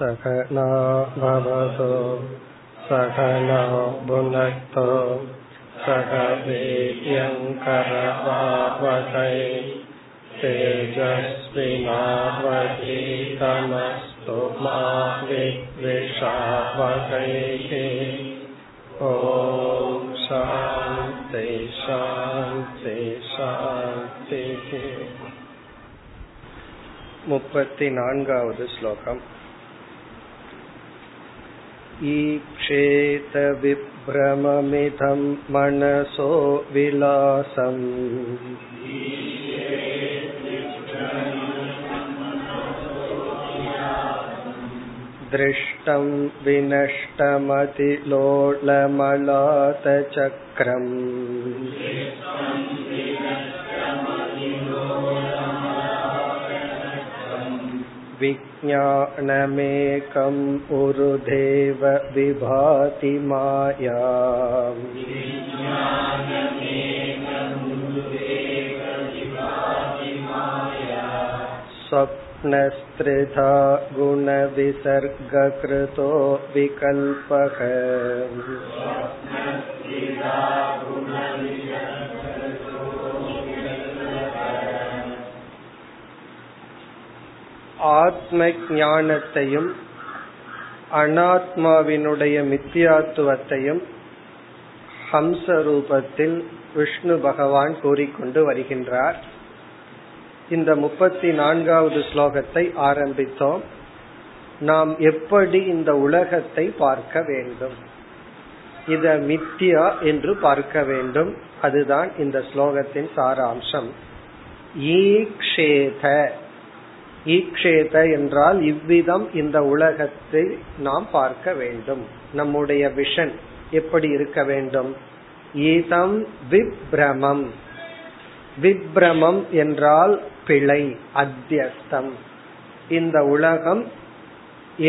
சகனா பவதோ சகனோ புனக்தோ சக வீர்யங்கரவாவகை தேஜஸ்வினாவதி தமஸ்து மா வித்விஷாவகை ஓம் சாந்தி சாந்தி சாந்தி. 34வது ஸ்லோகம். ஈக்ஷேத விப்ரமமிதம் மனசோ விலாசம் திருஷ்டம் வினஷ்டமதி லோலமலாத சக்ரம் விஞ்ஞானமேகம் உருதேவ விபாதி மாயாம். ஸ்வப்னஸ்த்ரிதா குணவிசர்கக்ருதோ விகல்பக ஆத்ம ஞானத்தையும் அனாத்மாவினுடைய மித்யாத்துவத்தையும் ஹம்சரூபத்தில் விஷ்ணு பகவான் கூறிக்கொண்டு வருகின்றார். இந்த 34வது ஸ்லோகத்தை ஆரம்பித்தோம். நாம் எப்படி இந்த உலகத்தை பார்க்க வேண்டும், இத மித்யா என்று பார்க்க வேண்டும், அதுதான் இந்த ஸ்லோகத்தின் சாராம்சம். ஈக்ஷேத ஈக்ஷேத என்றால் இவ்விதம் இந்த உலகத்தை நாம் பார்க்க வேண்டும். நம்முடைய விஷன் எப்படி இருக்க வேண்டும்? இதம் விப்ரமம். விப்ரமம் என்றால் பிழை, அத்தியஸ்தம். இந்த உலகம்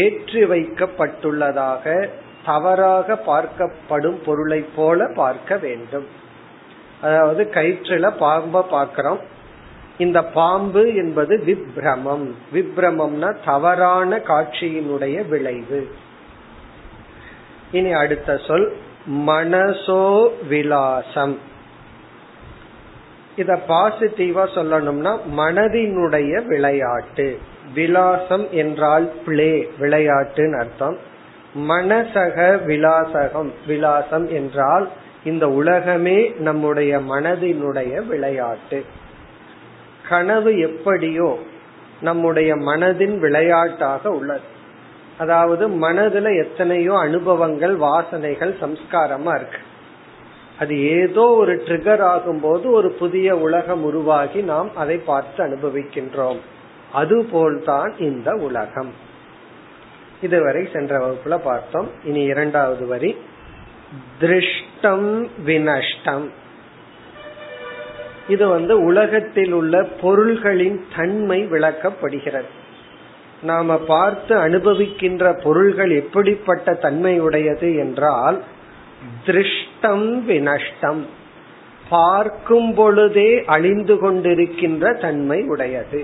ஏற்றி வைக்கப்பட்டுள்ளதாக, தவறாக பார்க்கப்படும் பொருளை போல பார்க்க வேண்டும். அதாவது கயிற்றுல பாம்ப பார்க்கிறோம். இந்த பாம்பு என்பது விப்ரமம். விப்ரமம்னா தவறான காட்சியினுடைய விளைவு. இனி அடுத்த சொல் மனசோ விலாசம். இத பாசிட்டிவா சொல்லணும்னா மனதினுடைய விளையாட்டு. விலாசம் என்றால் பிளே, விளையாட்டுன்னு அர்த்தம். மனசக விலாசகம். விலாசம் என்றால் இந்த உலகமே நம்முடைய மனதினுடைய விளையாட்டு. கனவு எப்படியோ நம்முடைய மனதின் விளையாட்டாக உள்ளது. அதாவது மனதுல எத்தனையோ அனுபவங்கள், வாசனைகள், சம்ஸ்காரமா இருக்கு. அது ஏதோ ஒரு ட்ரிகர் ஆகும் போது ஒரு புதிய உலகம் உருவாகி நாம் அதை பார்த்து அனுபவிக்கின்றோம். அதுபோல்தான் இந்த உலகம். இதுவரை சென்ற வகுப்புல பார்த்தோம். இனி 2வது வரி. திருஷ்டம் வினஷ்டம். இது உலகத்தில் உள்ள பொருள்களின் தன்மை விளக்கப்படுகிறது. நாம பார்த்து அனுபவிக்கின்ற பொருள்கள் எப்படிப்பட்ட தன்மையுடையது என்றால் திருஷ்டம் வினஷ்டம், பார்க்கும் பொழுதே அழிந்து கொண்டிருக்கின்ற தன்மை உடையது.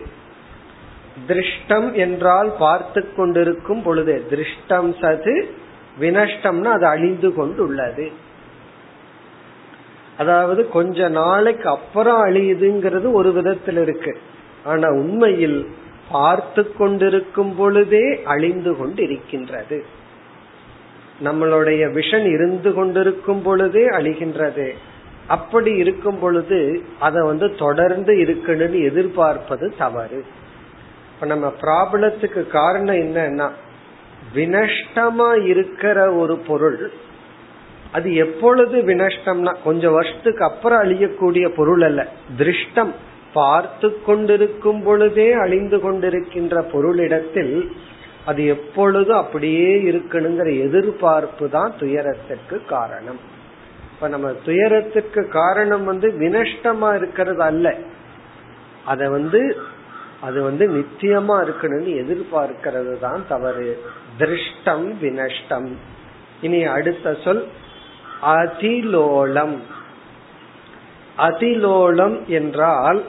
திருஷ்டம் என்றால் பார்த்து கொண்டிருக்கும் பொழுதே, திருஷ்டம் சது வினஷ்டம்னா அது அழிந்து கொண்டுள்ளது. அதாவது கொஞ்ச நாளைக்கு அப்புறம் அழியுதுங்கிறது ஒரு விதத்தில் இருக்கு. ஆனா உண்மையில் பார்த்து கொண்டிருக்கும் பொழுதே அழிந்து கொண்டிருக்கின்றது. நம்மளுடைய விஷன் இருந்து கொண்டிருக்கும் பொழுதே அழிகின்றது. அப்படி இருக்கும் பொழுது அதை தொடர்ந்து இருக்கணும்னு எதிர்பார்ப்பது தவறு. இப்ப நம்ம ப்ராப்ளத்துக்கு காரணம் என்னன்னா, வினஷ்டமா இருக்கிற ஒரு பொருள் அது எப்பொழுது வினஷ்டம்னா கொஞ்சம் வருஷத்துக்கு அப்புறம் அழியக்கூடிய பொருள் அல்ல. திருஷ்டம் பார்த்து கொண்டிருக்கும் பொழுதே அழிந்து கொண்டிருக்கின்ற பொருளிடத்தில் அது எப்பொழுது அப்படியே இருக்கணுங்கிற எதிர்பார்ப்பு தான் துயரத்திற்கு காரணம். இப்ப நம்ம துயரத்திற்கு காரணம் வினஷ்டமா இருக்கிறது அல்ல, அத அது நித்தியமா இருக்கணும்னு எதிர்பார்க்கிறது தான் தவறு. திருஷ்டம் வினஷ்டம். இனி அடுத்த சொல் அதிலோலம். அதிலோலம் என்றால்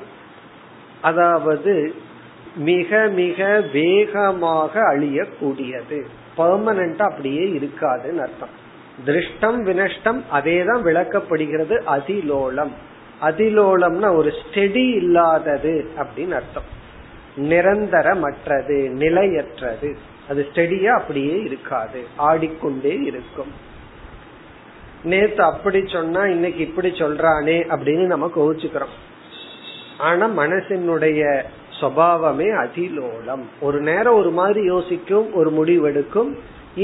அதாவது மிக மிக வேகமாக அழியக்கூடியது, பெர்மனன்ட் அப்படியே இருக்காதுன்னு அர்த்தம். திருஷ்டம் வினஷ்டம் அதேதான் விளக்கப்படுகிறது அதிலோலம். அதிலோலம்னா ஒரு ஸ்டெடி இல்லாதது அப்படின்னு அர்த்தம், நிரந்தரமற்றது நிலையற்றது, அது ஸ்டெடியா அப்படியே இருக்காது, ஆடிக்கொண்டே இருக்கும். நேத்து அப்படி சொன்னா இன்னைக்கு இப்படி சொல்றானே அப்படின்னு நம்ம கோவிச்சுக்கிறோம். ஆனா மனசினுடைய சுபாவமே அதிலோலம். ஒரு நேரம் ஒரு மாதிரி யோசிக்கும், ஒரு முடிவெடுக்கும்,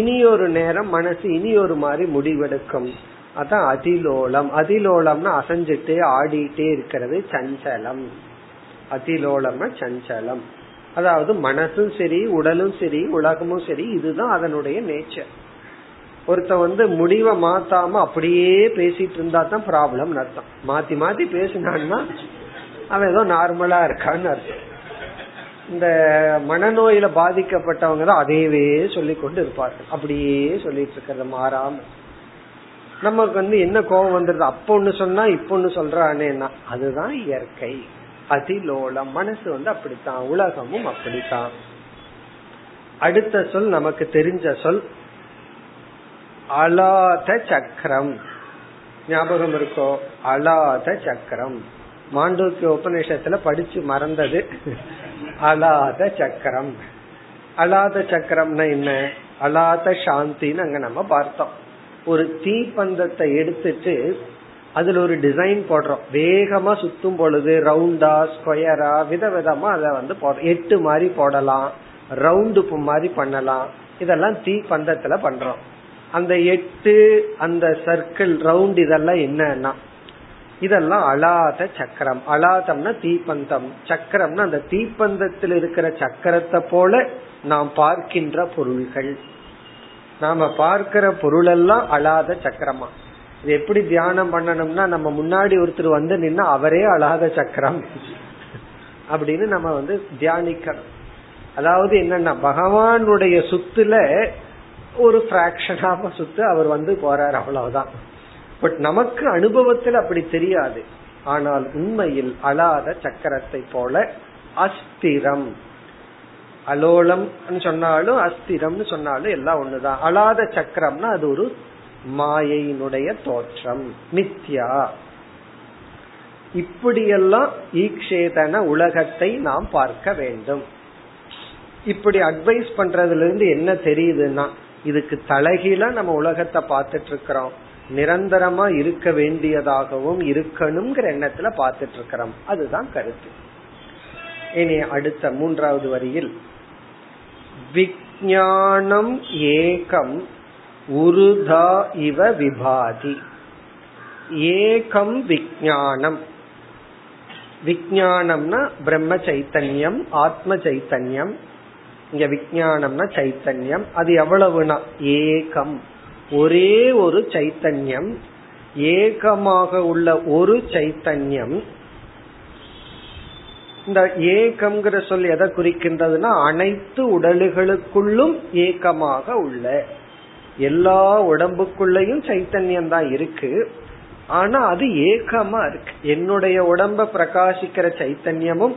இனி ஒரு நேரம் மனசு இனி ஒரு மாதிரி முடிவெடுக்கும், அதான் அதிலோலம். அதிலோலம்னா அசைஞ்சிட்டே ஆடிட்டே இருக்கிறது, சஞ்சலம். அதிலோலம்னா சஞ்சலம், அதாவது மனசும் சரி உடலும் சரி உலகமும் சரி, இதுதான் அதனுடைய நேச்சர். ஒருத்த முடிவை மாத்தாம அப்படியே பேசிட்டு இருந்தா தான் ப்ராப்ளம் அர்த்தம். மாத்தி மாத்தி பேசினான்னா அவன் ஏதோ நார்மலா இருக்கான்னு அர்த்தம். இந்த மனநோயில பாதிக்கப்பட்டவங்க தான் அதையவே சொல்லி கொண்டு இருப்பார்கள், அப்படியே சொல்லிட்டு இருக்கிறது மாறாம. நமக்கு என்ன கோபம் வந்துருது, அப்ப ஒண்ணு சொன்னா இப்ப ஒண்ணு சொல்றானேன்னா அதுதான் இயற்கை அதிலோலம். மனசு அப்படித்தான், உலகமும் அப்படித்தான். அடுத்த சொல் நமக்கு தெரிஞ்ச சொல் அலாத சக்கரம், ஞாபகம் இருக்கோ? அலாத சக்கரம் மாண்டூக்கிய உபநிஷத்துல படிச்சு மறந்தது. அலாத சக்கரம், அலாத சக்கரம்னா என்ன? அலாத சாந்தின்னு அங்க நம்ம பார்த்தோம். ஒரு தீப்பந்தத்தை எடுத்துட்டு அதுல ஒரு டிசைன் போடுறோம், வேகமா சுத்தும் பொழுது ரவுண்டா ஸ்கொயரா விதவிதமா அதை போடுறோம். எட்டு மாதிரி போடலாம், ரவுண்டு மாதிரி பண்ணலாம், இதெல்லாம் தீ பந்தத்துல பண்றோம். அந்த எட்டு, அந்த சர்க்கிள், ரவுண்ட், இதெல்லாம் என்னன்னா இதெல்லாம் அலாத சக்கரம். அலாதம்னா தீப்பந்தம், சக்கரம்னா அந்த தீப்பந்தத்தில் இருக்கிற சக்கரத்தை போல நாம் பார்க்கின்ற பொருள்கள். நாம பார்க்கிற பொருள் எல்லாம் அலாத சக்கரமா. இது எப்படி தியானம் பண்ணணும்னா, நம்ம முன்னாடி ஒருத்தர் நின்னா அவரே அலாத சக்கரம் அப்படின்னு நம்ம தியானிக்கணும். அதாவது என்னன்னா, பகவானுடைய சுத்துல ஒரு பிராக்ஷன் ஆஃப் சுத்து அவர் போறார், அவ்வளவுதான். பட் நமக்கு அனுபவத்தில் அப்படி தெரியாது. ஆனால் உண்மையில் அலாத சக்கரத்தை போல அஸ்திரம். அலோலம் சொன்னாலும் அஸ்திரம்னு சொன்னாலும் எல்லாம் ஒண்ணுதான். அலாத சக்கரம்னா அது ஒரு மாயையினுடைய தோற்றம், மித்யா. இப்படியெல்லாம் ஈக்ஷேதன உலகத்தை நாம் பார்க்க வேண்டும். இப்படி அட்வைஸ் பண்றதுல இருந்து என்ன தெரியுதுன்னா, இதுக்கு தலைகீழா நம்ம உலகத்தை பார்த்துட்டு இருக்கிறோம். நிரந்தரமா இருக்க வேண்டியதாகவும் இருக்கணும்ங்கிற எண்ணத்துல பார்த்துட்டு இருக்கிறோம். அதுதான் கருத்து. இனி அடுத்த மூன்றாவது வரியில் விஞ்ஞானம் ஏகம் உருதா இவ விபாதி. ஏகம் விஞ்ஞானம், விஞ்ஞானம்னா பிரம்ம சைத்தன்யம், ஆத்ம சைத்தன்யம். இங்க விஞ்ஞானம்னா சைத்தன்யம். அது எவ்வளவுனா ஏகம், ஒரே ஒரு சைத்தன்யம். ஏகமாக உள்ள ஒரு சைத்தன்யம். இந்த ஏகம்ங்கிற சொல் எதை குறிக்கின்றதுன்னா, அனைத்து உடல்களுக்குள்ளும் ஏகமாக உள்ள, எல்லா உடம்புக்குள்ளயும் சைத்தன்யம் தான் இருக்கு. ஆனா அது ஏகமா இருக்கு. என்னுடைய உடம்ப பிரகாசிக்கிற சைத்தன்யமும்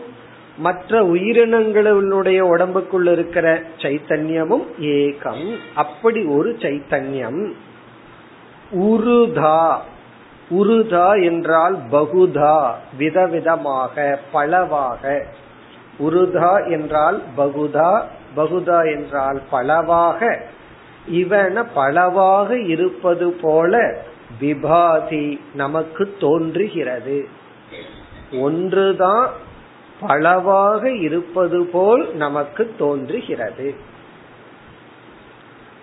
மற்ற உயிரினங்களுடைய உடம்புக்குள்ள இருக்கிற சைத்தன்யமும் ஏகம். அப்படி ஒரு சைத்தன்யம். உருதா, உருதா என்றால் பகுதா, விதவிதமாக பலவாக. உருதா என்றால் பகுதா, பகுதா என்றால் பலவாக. இவன பலவாக இருப்பது போல விபாதி நமக்கு தோன்றுகிறது. ஒன்றுதான் பலவாக இருப்பது போல் நமக்கு தோன்றுகிறது.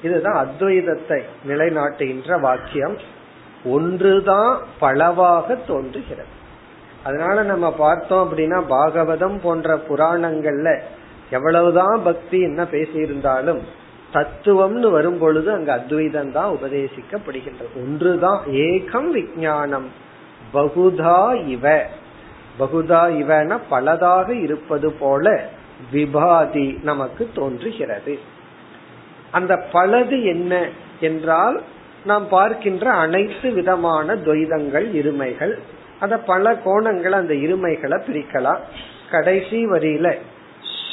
இதுதான் அத்வைதத்தை நிலைநாட்டுகின்ற வாக்கியம். ஒன்றுதான் பலவாக தோன்றுகிறது. அதனால நம்ம பார்த்தோம் அப்படின்னா, பாகவதம் போன்ற புராணங்கள்ல எவ்வளவுதான் பக்தி என்ன பேசியிருந்தாலும் தத்துவம்னு வரும் பொழுது அங்க அத்வைதம் தான் உபதேசிக்கப்படுகின்றது. ஒன்றுதான் ஏகம் விஞ்ஞானம் பகுதா இவ, பகுதா இவன பலதாக இருப்பது போல விபாதி நமக்கு தோன்றுகிறது. அந்த பலது என்ன என்றால், நாம் பார்க்கின்ற அனைத்து விதமான துவைதங்கள், இருமைகள். அத பல கோணங்கள், அந்த இருமைகளை பிரிக்கலாம். கடைசி வரியில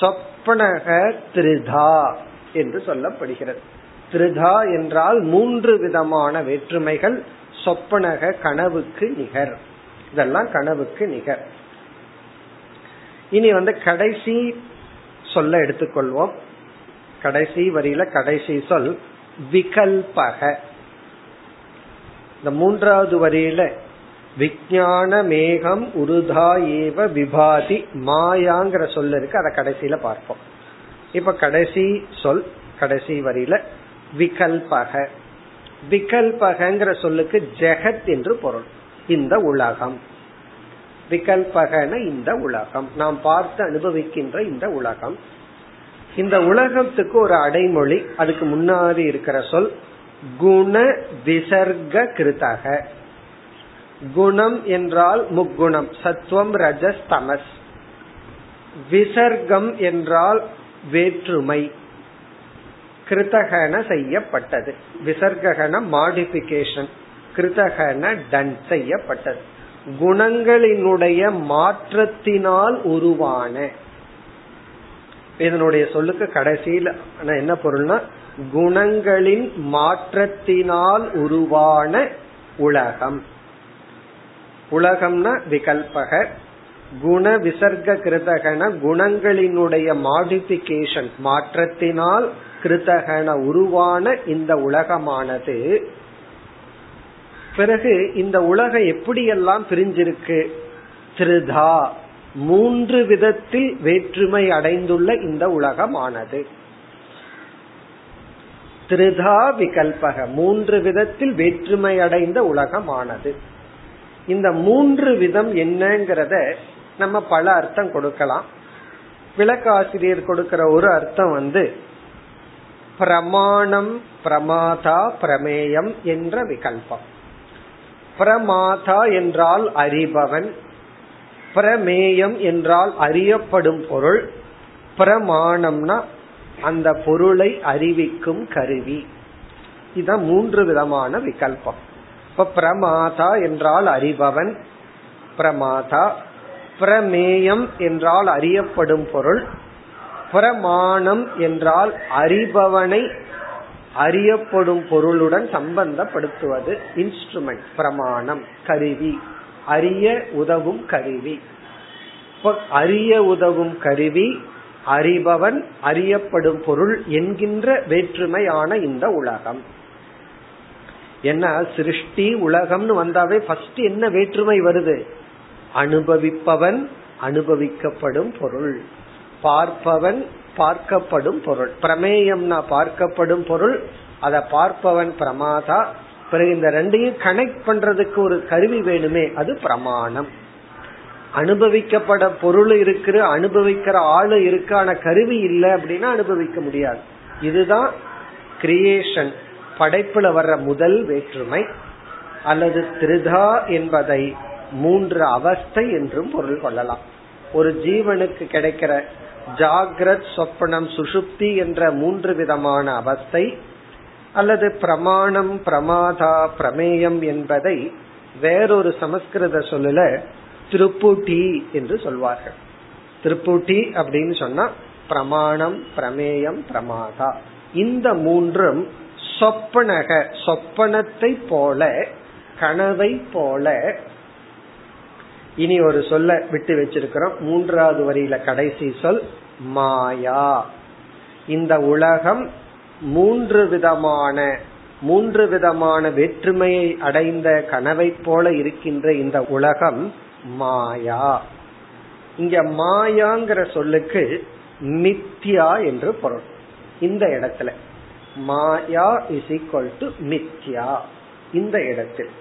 சொப்னக திரிதா என்று சொல்லப்படுகிறது. திரிதா என்றால் மூன்று விதமான வேற்றுமைகள். சொப்பனக கனவுக்கு நிகர், இதெல்லாம் கனவுக்கு நிகர். இனி கடைசி சொல்ல எடுத்துக்கொள்வோம். கடைசி வரியில கடைசி சொல் விகல்பக. இந்த மூன்றாவது வரியில விஞ்ஞான மேகம் உருதா ஏவ விபாதி மாயாங்கிற சொல் இருக்கு, அதை கடைசியில பார்ப்போம். இப்ப கடைசி சொல் கடைசி வரியில விகல்பக. விகல்பகங்கிற சொல்லுக்கு ஜெகத் என்று பொருள், இந்த உலகம். விகல்பகன இந்த உலகம், நாம் பார்த்து அனுபவிக்கின்ற இந்த உலகம். இந்த உலகத்துக்கு ஒரு அடைமொழி, அதுக்கு முன்னாடி இருக்கிற சொல் குண விசர்க கிருதக. குணம் என்றால் முக்குணம், சத்துவம் ரஜஸ் தமஸ். விசர்கம் என்றால் வேற்றுமை, கிருதகன செய்யப்பட்டது. விசர்கன மாடிபிகேஷன், கிருதகன டன் செய்யப்பட்டது. குணங்களினுடைய மாற்றத்தினால் உருவான, இதனுடைய சொல்லுக்கு கடைசியில் என்ன பொருள்னா குணங்களின் மாற்றத்தினால் உருவான உலகம். உலகம்னா விகல்பக. குண விசர்க கிருதகன குணங்களினுடைய மாடிபிகேஷன், மாற்றத்தினால் கிருதகன உருவான இந்த உலகமானது. பிறகு இந்த உலகம் எப்படியெல்லாம் பிரிஞ்சிருக்கு? திரிதா, மூன்று விதத்தில் வேற்றுமை அடைந்துள்ள இந்த உலகமானது. திரிதா விகல்பக, மூன்று விதத்தில் வேற்றுமை அடைந்த உலகமானது. இந்த மூன்று விதம் என்னங்கிறத நம்ம பல அர்த்தம் கொடுக்கலாம். விளக்காசிரியர் கொடுக்கிற ஒரு அர்த்தம் பிரமாணம் பிரமாதா பிரமேயம் என்ற விகல்பம். பிரமாதா என்றால் அறிபவன், பிரமேயம் என்றால் அறியப்படும் பொருள், பிரமாணம்னா அந்த பொருளை அறிவிக்கும் கருவி. இத மூன்று விதமான விகல்பம். இப்ப பிரமாதா என்றால் அறிபவன் பிரமாதா, பிரமேயம் என்றால் அறியப்படும் பொருள், பிரமாணம் என்றால் அறிபவனை அறியப்படும் பொருளுடன் சம்பந்தப்படுத்துவது, இன்ஸ்ட்ருமெண்ட் பிரமாணம் கருவி, அறிய உதவும் கருவி. அறிய உதவும் கருவி, அறிபவன், அறியப்படும் பொருள் என்கின்ற வேற்றுமையான இந்த உலகம். என்ன சிருஷ்டி உலகம்னு வந்தாவே ஃபர்ஸ்ட் என்ன வேற்றுமை வருது? அனுபவிப்பவன், அனுபவிக்கப்படும் பொருள், பார்ப்பவன், பார்க்கப்படும் பொருள். பிரமேயம்னா பார்க்கப்படும் பொருள், அத பார்ப்பவன் பிரமாதா. பிறகு இந்த ரெண்டையும் கனெக்ட் பண்றதுக்கு ஒரு கருவி வேணுமே, அது பிரமாணம். அனுபவிக்கப்பட பொருள் இருக்கு, அனுபவிக்கிற ஆளு இருக்கான கருவி இல்லை அப்படின்னா அனுபவிக்க முடியாது. இதுதான் கிரியேஷன், படைப்புல வர்ற முதல் வேற்றுமை. அல்லது திரிதா என்பதை மூன்று அவஸ்தை என்றும் பொருள் கொள்ளலாம். ஒரு ஜீவனுக்கு கிடைக்கிற ஜாகிரத் சொப்பனம் சுஷுப்தி என்ற மூன்று விதமான அவஸ்தை, அல்லது பிரமாணம் பிரமாதா பிரமேயம் என்பதை வேறொரு சமஸ்கிருத சொல்லுல திருப்புட்டி என்று சொல்வார்கள். திருப்புட்டி அப்படின்னு சொன்னா பிரமாணம் பிரமேயம் பிரமாதா, இந்த மூன்றும் சொப்பனக, சொப்பனத்தை போல, கனவை போல. இனி ஒரு சொல்ல விட்டு வச்சிருக்கிறோம், மூன்றாவது வரியில கடைசி சொல் மாயா. இந்த உலகம் மூன்று விதமான வேற்றுமையை அடைந்த கனவை போல இருக்கின்ற இந்த உலகம் மாயா. இங்க மாயாங்கிற சொல்லுக்கு மித்யா என்று பொருள். இந்த இடத்துல மாயா இஸ் ஈக்வல் டு மித்யா. இந்த இடத்தில்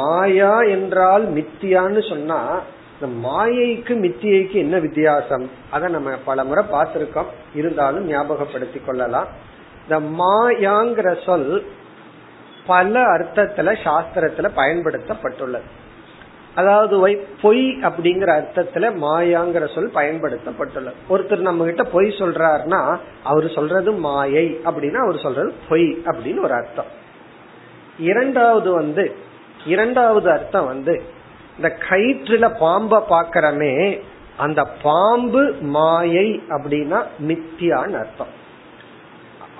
மாயா என்றால் மித்தியான்னு சொன்னா, இந்த மாயைக்கு மித்தியைக்கு என்ன வித்தியாசம் அத நம்ம பல முறை பார்த்திருக்கோம், இருந்தாலும் ஞாபகப்படுத்தி கொள்ளலாம். இந்த மாயாங்கிற சொல் பல அர்த்தத்துல சாஸ்திரத்துல பயன்படுத்தப்பட்டுள்ளது. அதாவது பொய் அப்படிங்கிற அர்த்தத்துல மாயாங்கிற சொல் பயன்படுத்தப்பட்டுள்ளது. ஒருத்தர் நம்ம கிட்ட பொய் சொல்றாருன்னா அவரு சொல்றது மாயை அப்படின்னா அவரு சொல்றது பொய் அப்படின்னு ஒரு அர்த்தம். இரண்டாவது அர்த்தம் இந்த கயிற்றுல பாம்ப பாக்கிறமே அந்த பாம்பு மாயை அப்படின்னா மித்தியான்னு அர்த்தம்.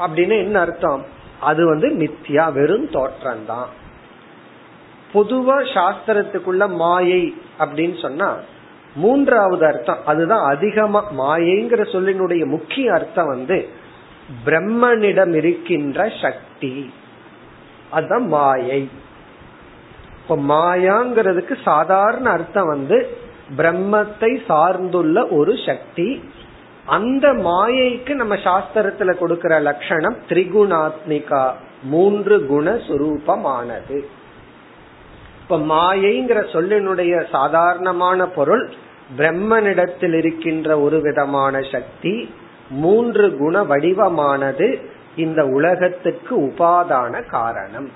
அப்படின்னு என்ன அர்த்தம்? அது மித்தியா, வெறும் தோற்றம் தான். பொதுவா சாஸ்திரத்துக்குள்ள மாயை அப்படின்னு சொன்னா மூன்றாவது அர்த்தம், அதுதான் அதிகமா மாயைங்கிற சொல்லினுடைய முக்கிய அர்த்தம் பிரம்மனிடம் இருக்கின்ற சக்தி, அதுதான் மாயை. இப்ப மாயாங்கிறதுக்கு சாதாரண அர்த்தம் பிரம்மத்தை சார்ந்துள்ள ஒரு சக்தி. அந்த மாயைக்கு நம்ம சாஸ்திரத்துல கொடுக்கிற லட்சணம் திரிகுணாத்மிகா, மூன்று குண சுரூபமானது. இப்ப மாயைங்கிற சொல்லினுடைய சாதாரணமான பொருள் பிரம்மனிடத்தில் இருக்கின்ற ஒரு விதமான சக்தி, மூன்று குண வடிவமானது, இந்த உலகத்துக்கு உபாதான காரணம்.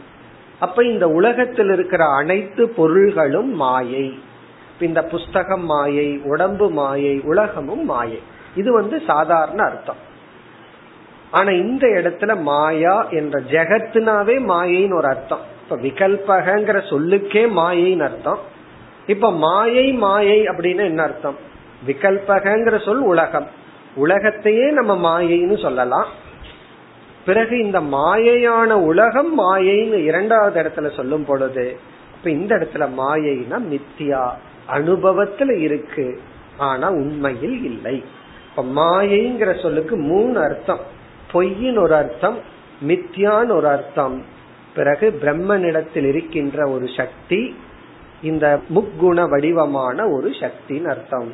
அப்ப இந்த உலகத்தில் இருக்கிற அனைத்து பொருள்களும் மாயை. இந்த புஸ்தகம் மாயை, உடம்பு மாயை, உலகமும் மாயை. இது சாதாரண அர்த்தம். ஆனா இந்த இடத்துல மாயா என்ற ஜெகத்துனாவே மாயைன்னு ஒரு அர்த்தம். இப்ப விகல்பகங்கிற சொல்லுக்கே மாயைன்னு அர்த்தம். இப்ப மாயை மாயை அப்படின்னு என்ன அர்த்தம்? விகல்பகங்கிற சொல் உலகம், உலகத்தையே நம்ம மாயைன்னு சொல்லலாம். பிறகு இந்த மாயையான உலகம் மாயைன்னு இரண்டாவது இடத்துல சொல்லும் பொழுது, இப்ப இந்த இடத்துல மாயைனா மித்தியா, அனுபவத்துல இருக்கு ஆனா உண்மையில் இல்லை. இப்ப மாயைங்கிற சொல்லுக்கு மூணு அர்த்தம், பொய்யின் ஒரு அர்த்தம், மித்தியான்னு ஒரு அர்த்தம், பிறகு பிரம்மனிடத்தில் இருக்கின்ற ஒரு சக்தி, இந்த முக்குண வடிவமான ஒரு சக்தின்னு அர்த்தம்.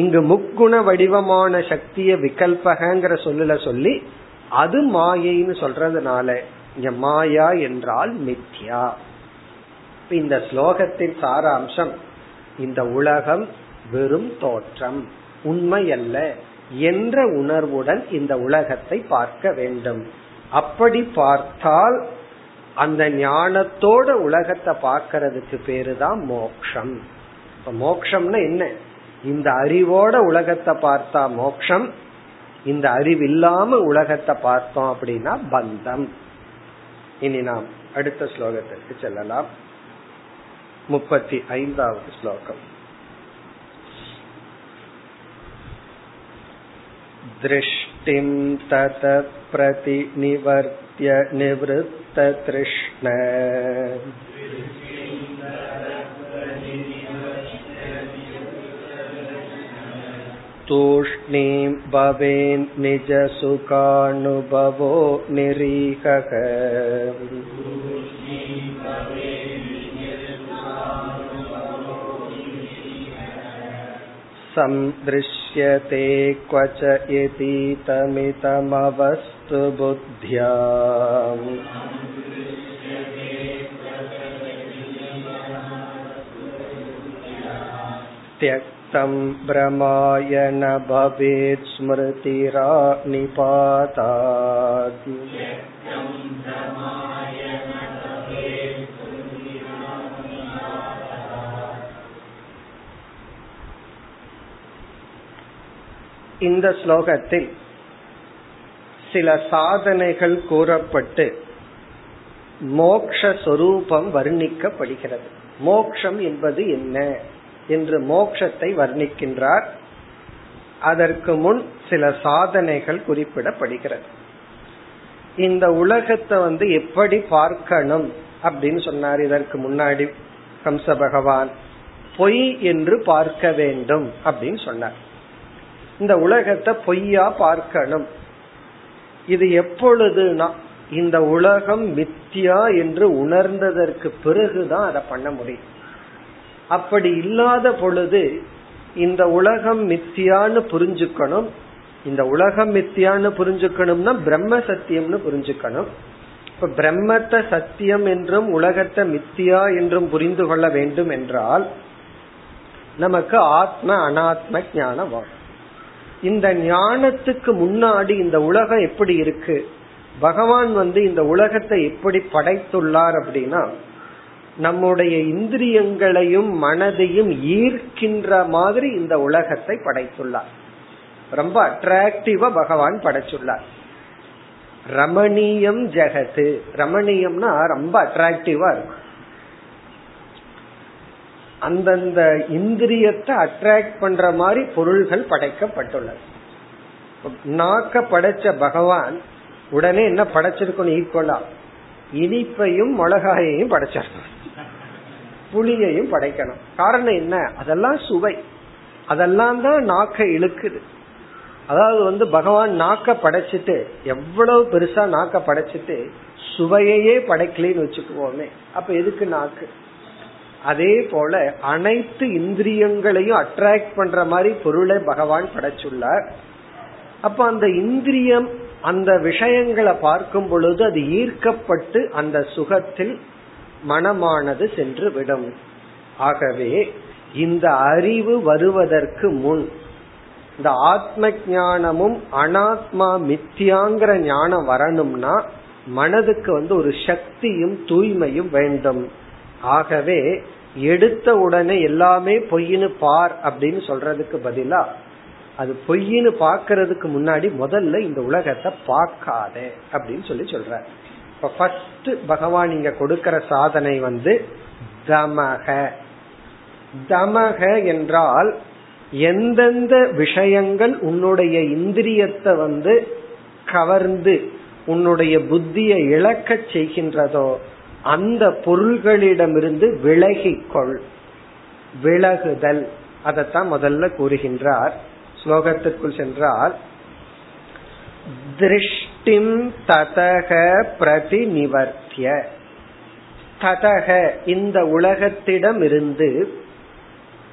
இங்கு முக்குண வடிவமான சக்திய விகல்பகங்கிற சொல்லுல சொல்லி அது மாயைன்னு சொல்றதுனால இங்க மாயா என்றால் மித்யா. இந்த ஸ்லோகத்தின் சாராம்சம், இந்த உலகம் வெறும் தோற்றம், உண்மை அல்ல என்ற உணர்வுடன் இந்த உலகத்தை பார்க்க வேண்டும். அப்படி பார்த்தால் அந்த ஞானத்தோட உலகத்தை பார்க்கறதுக்கு பேருதான் மோக்ஷம். இப்ப மோக்ஷம்னா என்ன? இந்த அறிவோட உலகத்தை பார்த்தா மோக்ஷம், இந்த அறிவு இல்லாம உலகத்தை பார்த்தோம் அப்படின்னா பந்தம். இனி நாம் அடுத்த ஸ்லோகத்திற்கு செல்லலாம். 35வது ஸ்லோகம். திருஷ்டிம் தத பிரதி நிவர்த்திய நிவர்த்த திருஷ்ண தூஷ்ணீம் பவேன் நிஜ சுகானுபவோ நிரீகக. சம்த்ருஷ்யதே க்வச யதீதமிதமவஸ்து புத்யா. த்யக்தம் ப்ரமாயன பவேத் ஸ்மிருதிராநிபாதாத். இந்த ஸ்லோகத்தில் சில சாதனைகள் கூறப்பட்டு மோக்ஷ சொரூபம் வர்ணிக்கப்படுகிறது. மோக்ஷம் என்பது என்ன என்று மோக்ஷத்தை வர்ணிக்கின்றார். அதற்கு முன் சில சாதனைகள் குறிப்பிடப்படுகிறது. இந்த உலகத்தை எப்படி பார்க்கணும் அப்படின்னு சொன்னார். இதற்கு முன்னாடி கம்ச பகவான் பொய் என்று பார்க்க வேண்டும் அப்படின்னு சொன்னார். இந்த உலகத்தை பொய்யா பார்க்கணும். இது எப்பொழுதுனா இந்த உலகம் மித்யா என்று உணர்ந்ததற்கு பிறகுதான் அதை பண்ண முடியும். அப்படி இல்லாத பொழுது இந்த உலகம் மித்தியான்னு புரிஞ்சுக்கணும். இந்த உலகம் மித்தியான்னு புரிஞ்சுக்கணும்னா பிரம்ம சத்தியம்னு புரிஞ்சுக்கணும். இப்ப பிரம்மத்தை சத்தியம் என்றும் உலகத்தை மித்தியா என்றும் புரிந்து கொள்ள வேண்டும் என்றால் நமக்கு ஆத்ம அனாத்ம ஞானம் வரும். இந்த ஞானத்துக்கு முன்னாடி இந்த உலகம் எப்படி இருக்கு, பகவான் இந்த உலகத்தை எப்படி படைத்துள்ளார் அப்படின்னா, நம்முடைய இந்திரியங்களையும் மனதையும் ஈர்க்கின்ற மாதிரி இந்த உலகத்தை படைத்துள்ளார். ரொம்ப அட்ராக்டிவா பகவான் படைச்சுள்ளார். ரமணீயம் ஜெகத்து, ரமணீயம்னா ரொம்ப அட்ராக்டிவா இருக்கும். அந்தந்த இந்திரியத்தை அட்ராக்ட் பண்ற மாதிரி பொருள்கள் படைக்கப்பட்டுள்ளது. நாக்க படைச்ச பகவான் உடனே என்ன படைச்சிருக்கணும், ஈக்குவலா இனிப்பையும் மிளகாயையும் படைச்சிருக்கணும், புளியையும் படைக்கணும். காரணம் என்ன, அதெல்லாம் சுவை, அதெல்லாம் தான் நாக்க இழுக்குது. அதாவது பகவான் நாக்க படைச்சிட்டு எவ்வளவு பெருசா நாக்க படைச்சிட்டு சுவையையே படைக்கலன்னு வச்சுக்குவோமே, அப்ப எதுக்கு நாக்கு? அதே போல அனைத்து இந்திரியங்களையும் அட்ராக்ட் பண்ற மாதிரி பொருளை பகவான் படைச்சுள்ளார். அப்ப அந்த இந்திரியம் அந்த விஷயங்களை பார்க்கும் பொழுது அது ஈர்க்கப்பட்டு அந்த சுகத்தில் மனமானது சென்று விடும். ஆகவே இந்த அறிவு வருவதற்கு முன் இந்த ஆத்ம ஞானமும் அனாத்மா மித்தியாங்கிற ஞானம் வரணும்னா மனதுக்கு ஒரு சக்தியும் தூய்மையும் வேண்டும். ஆகவே எடுத்த உடனே எல்லாமே பொய்னு பார் அப்படின்னு சொல்றதுக்கு பதிலா அது பொய்னு பாக்கிறதுக்கு முன்னாடி முதல்ல இந்த உலகத்தை பார்க்காதே அப்படின்னு சொல்ற. இப்ப ஃபர்ஸ்ட் பகவான் இங்க கொடுக்கிற சாதனை தமக. தமக என்றால் எந்தெந்த விஷயங்கள் உன்னுடைய இந்திரியத்தை கவர்ந்து உன்னுடைய புத்தியை இழக்க செய்கின்றதோ அந்த பொருள்களிடமிருந்து விலகிக்கொள், விலகுதல். அதத்தான் முதல்ல கூறுகின்றார். ஸ்லோகத்திற்குள் சென்றால் திருஷ்டிம் ததக பிரதி நிவர்த்திய. ததக இந்த உலகத்திடம் இருந்து,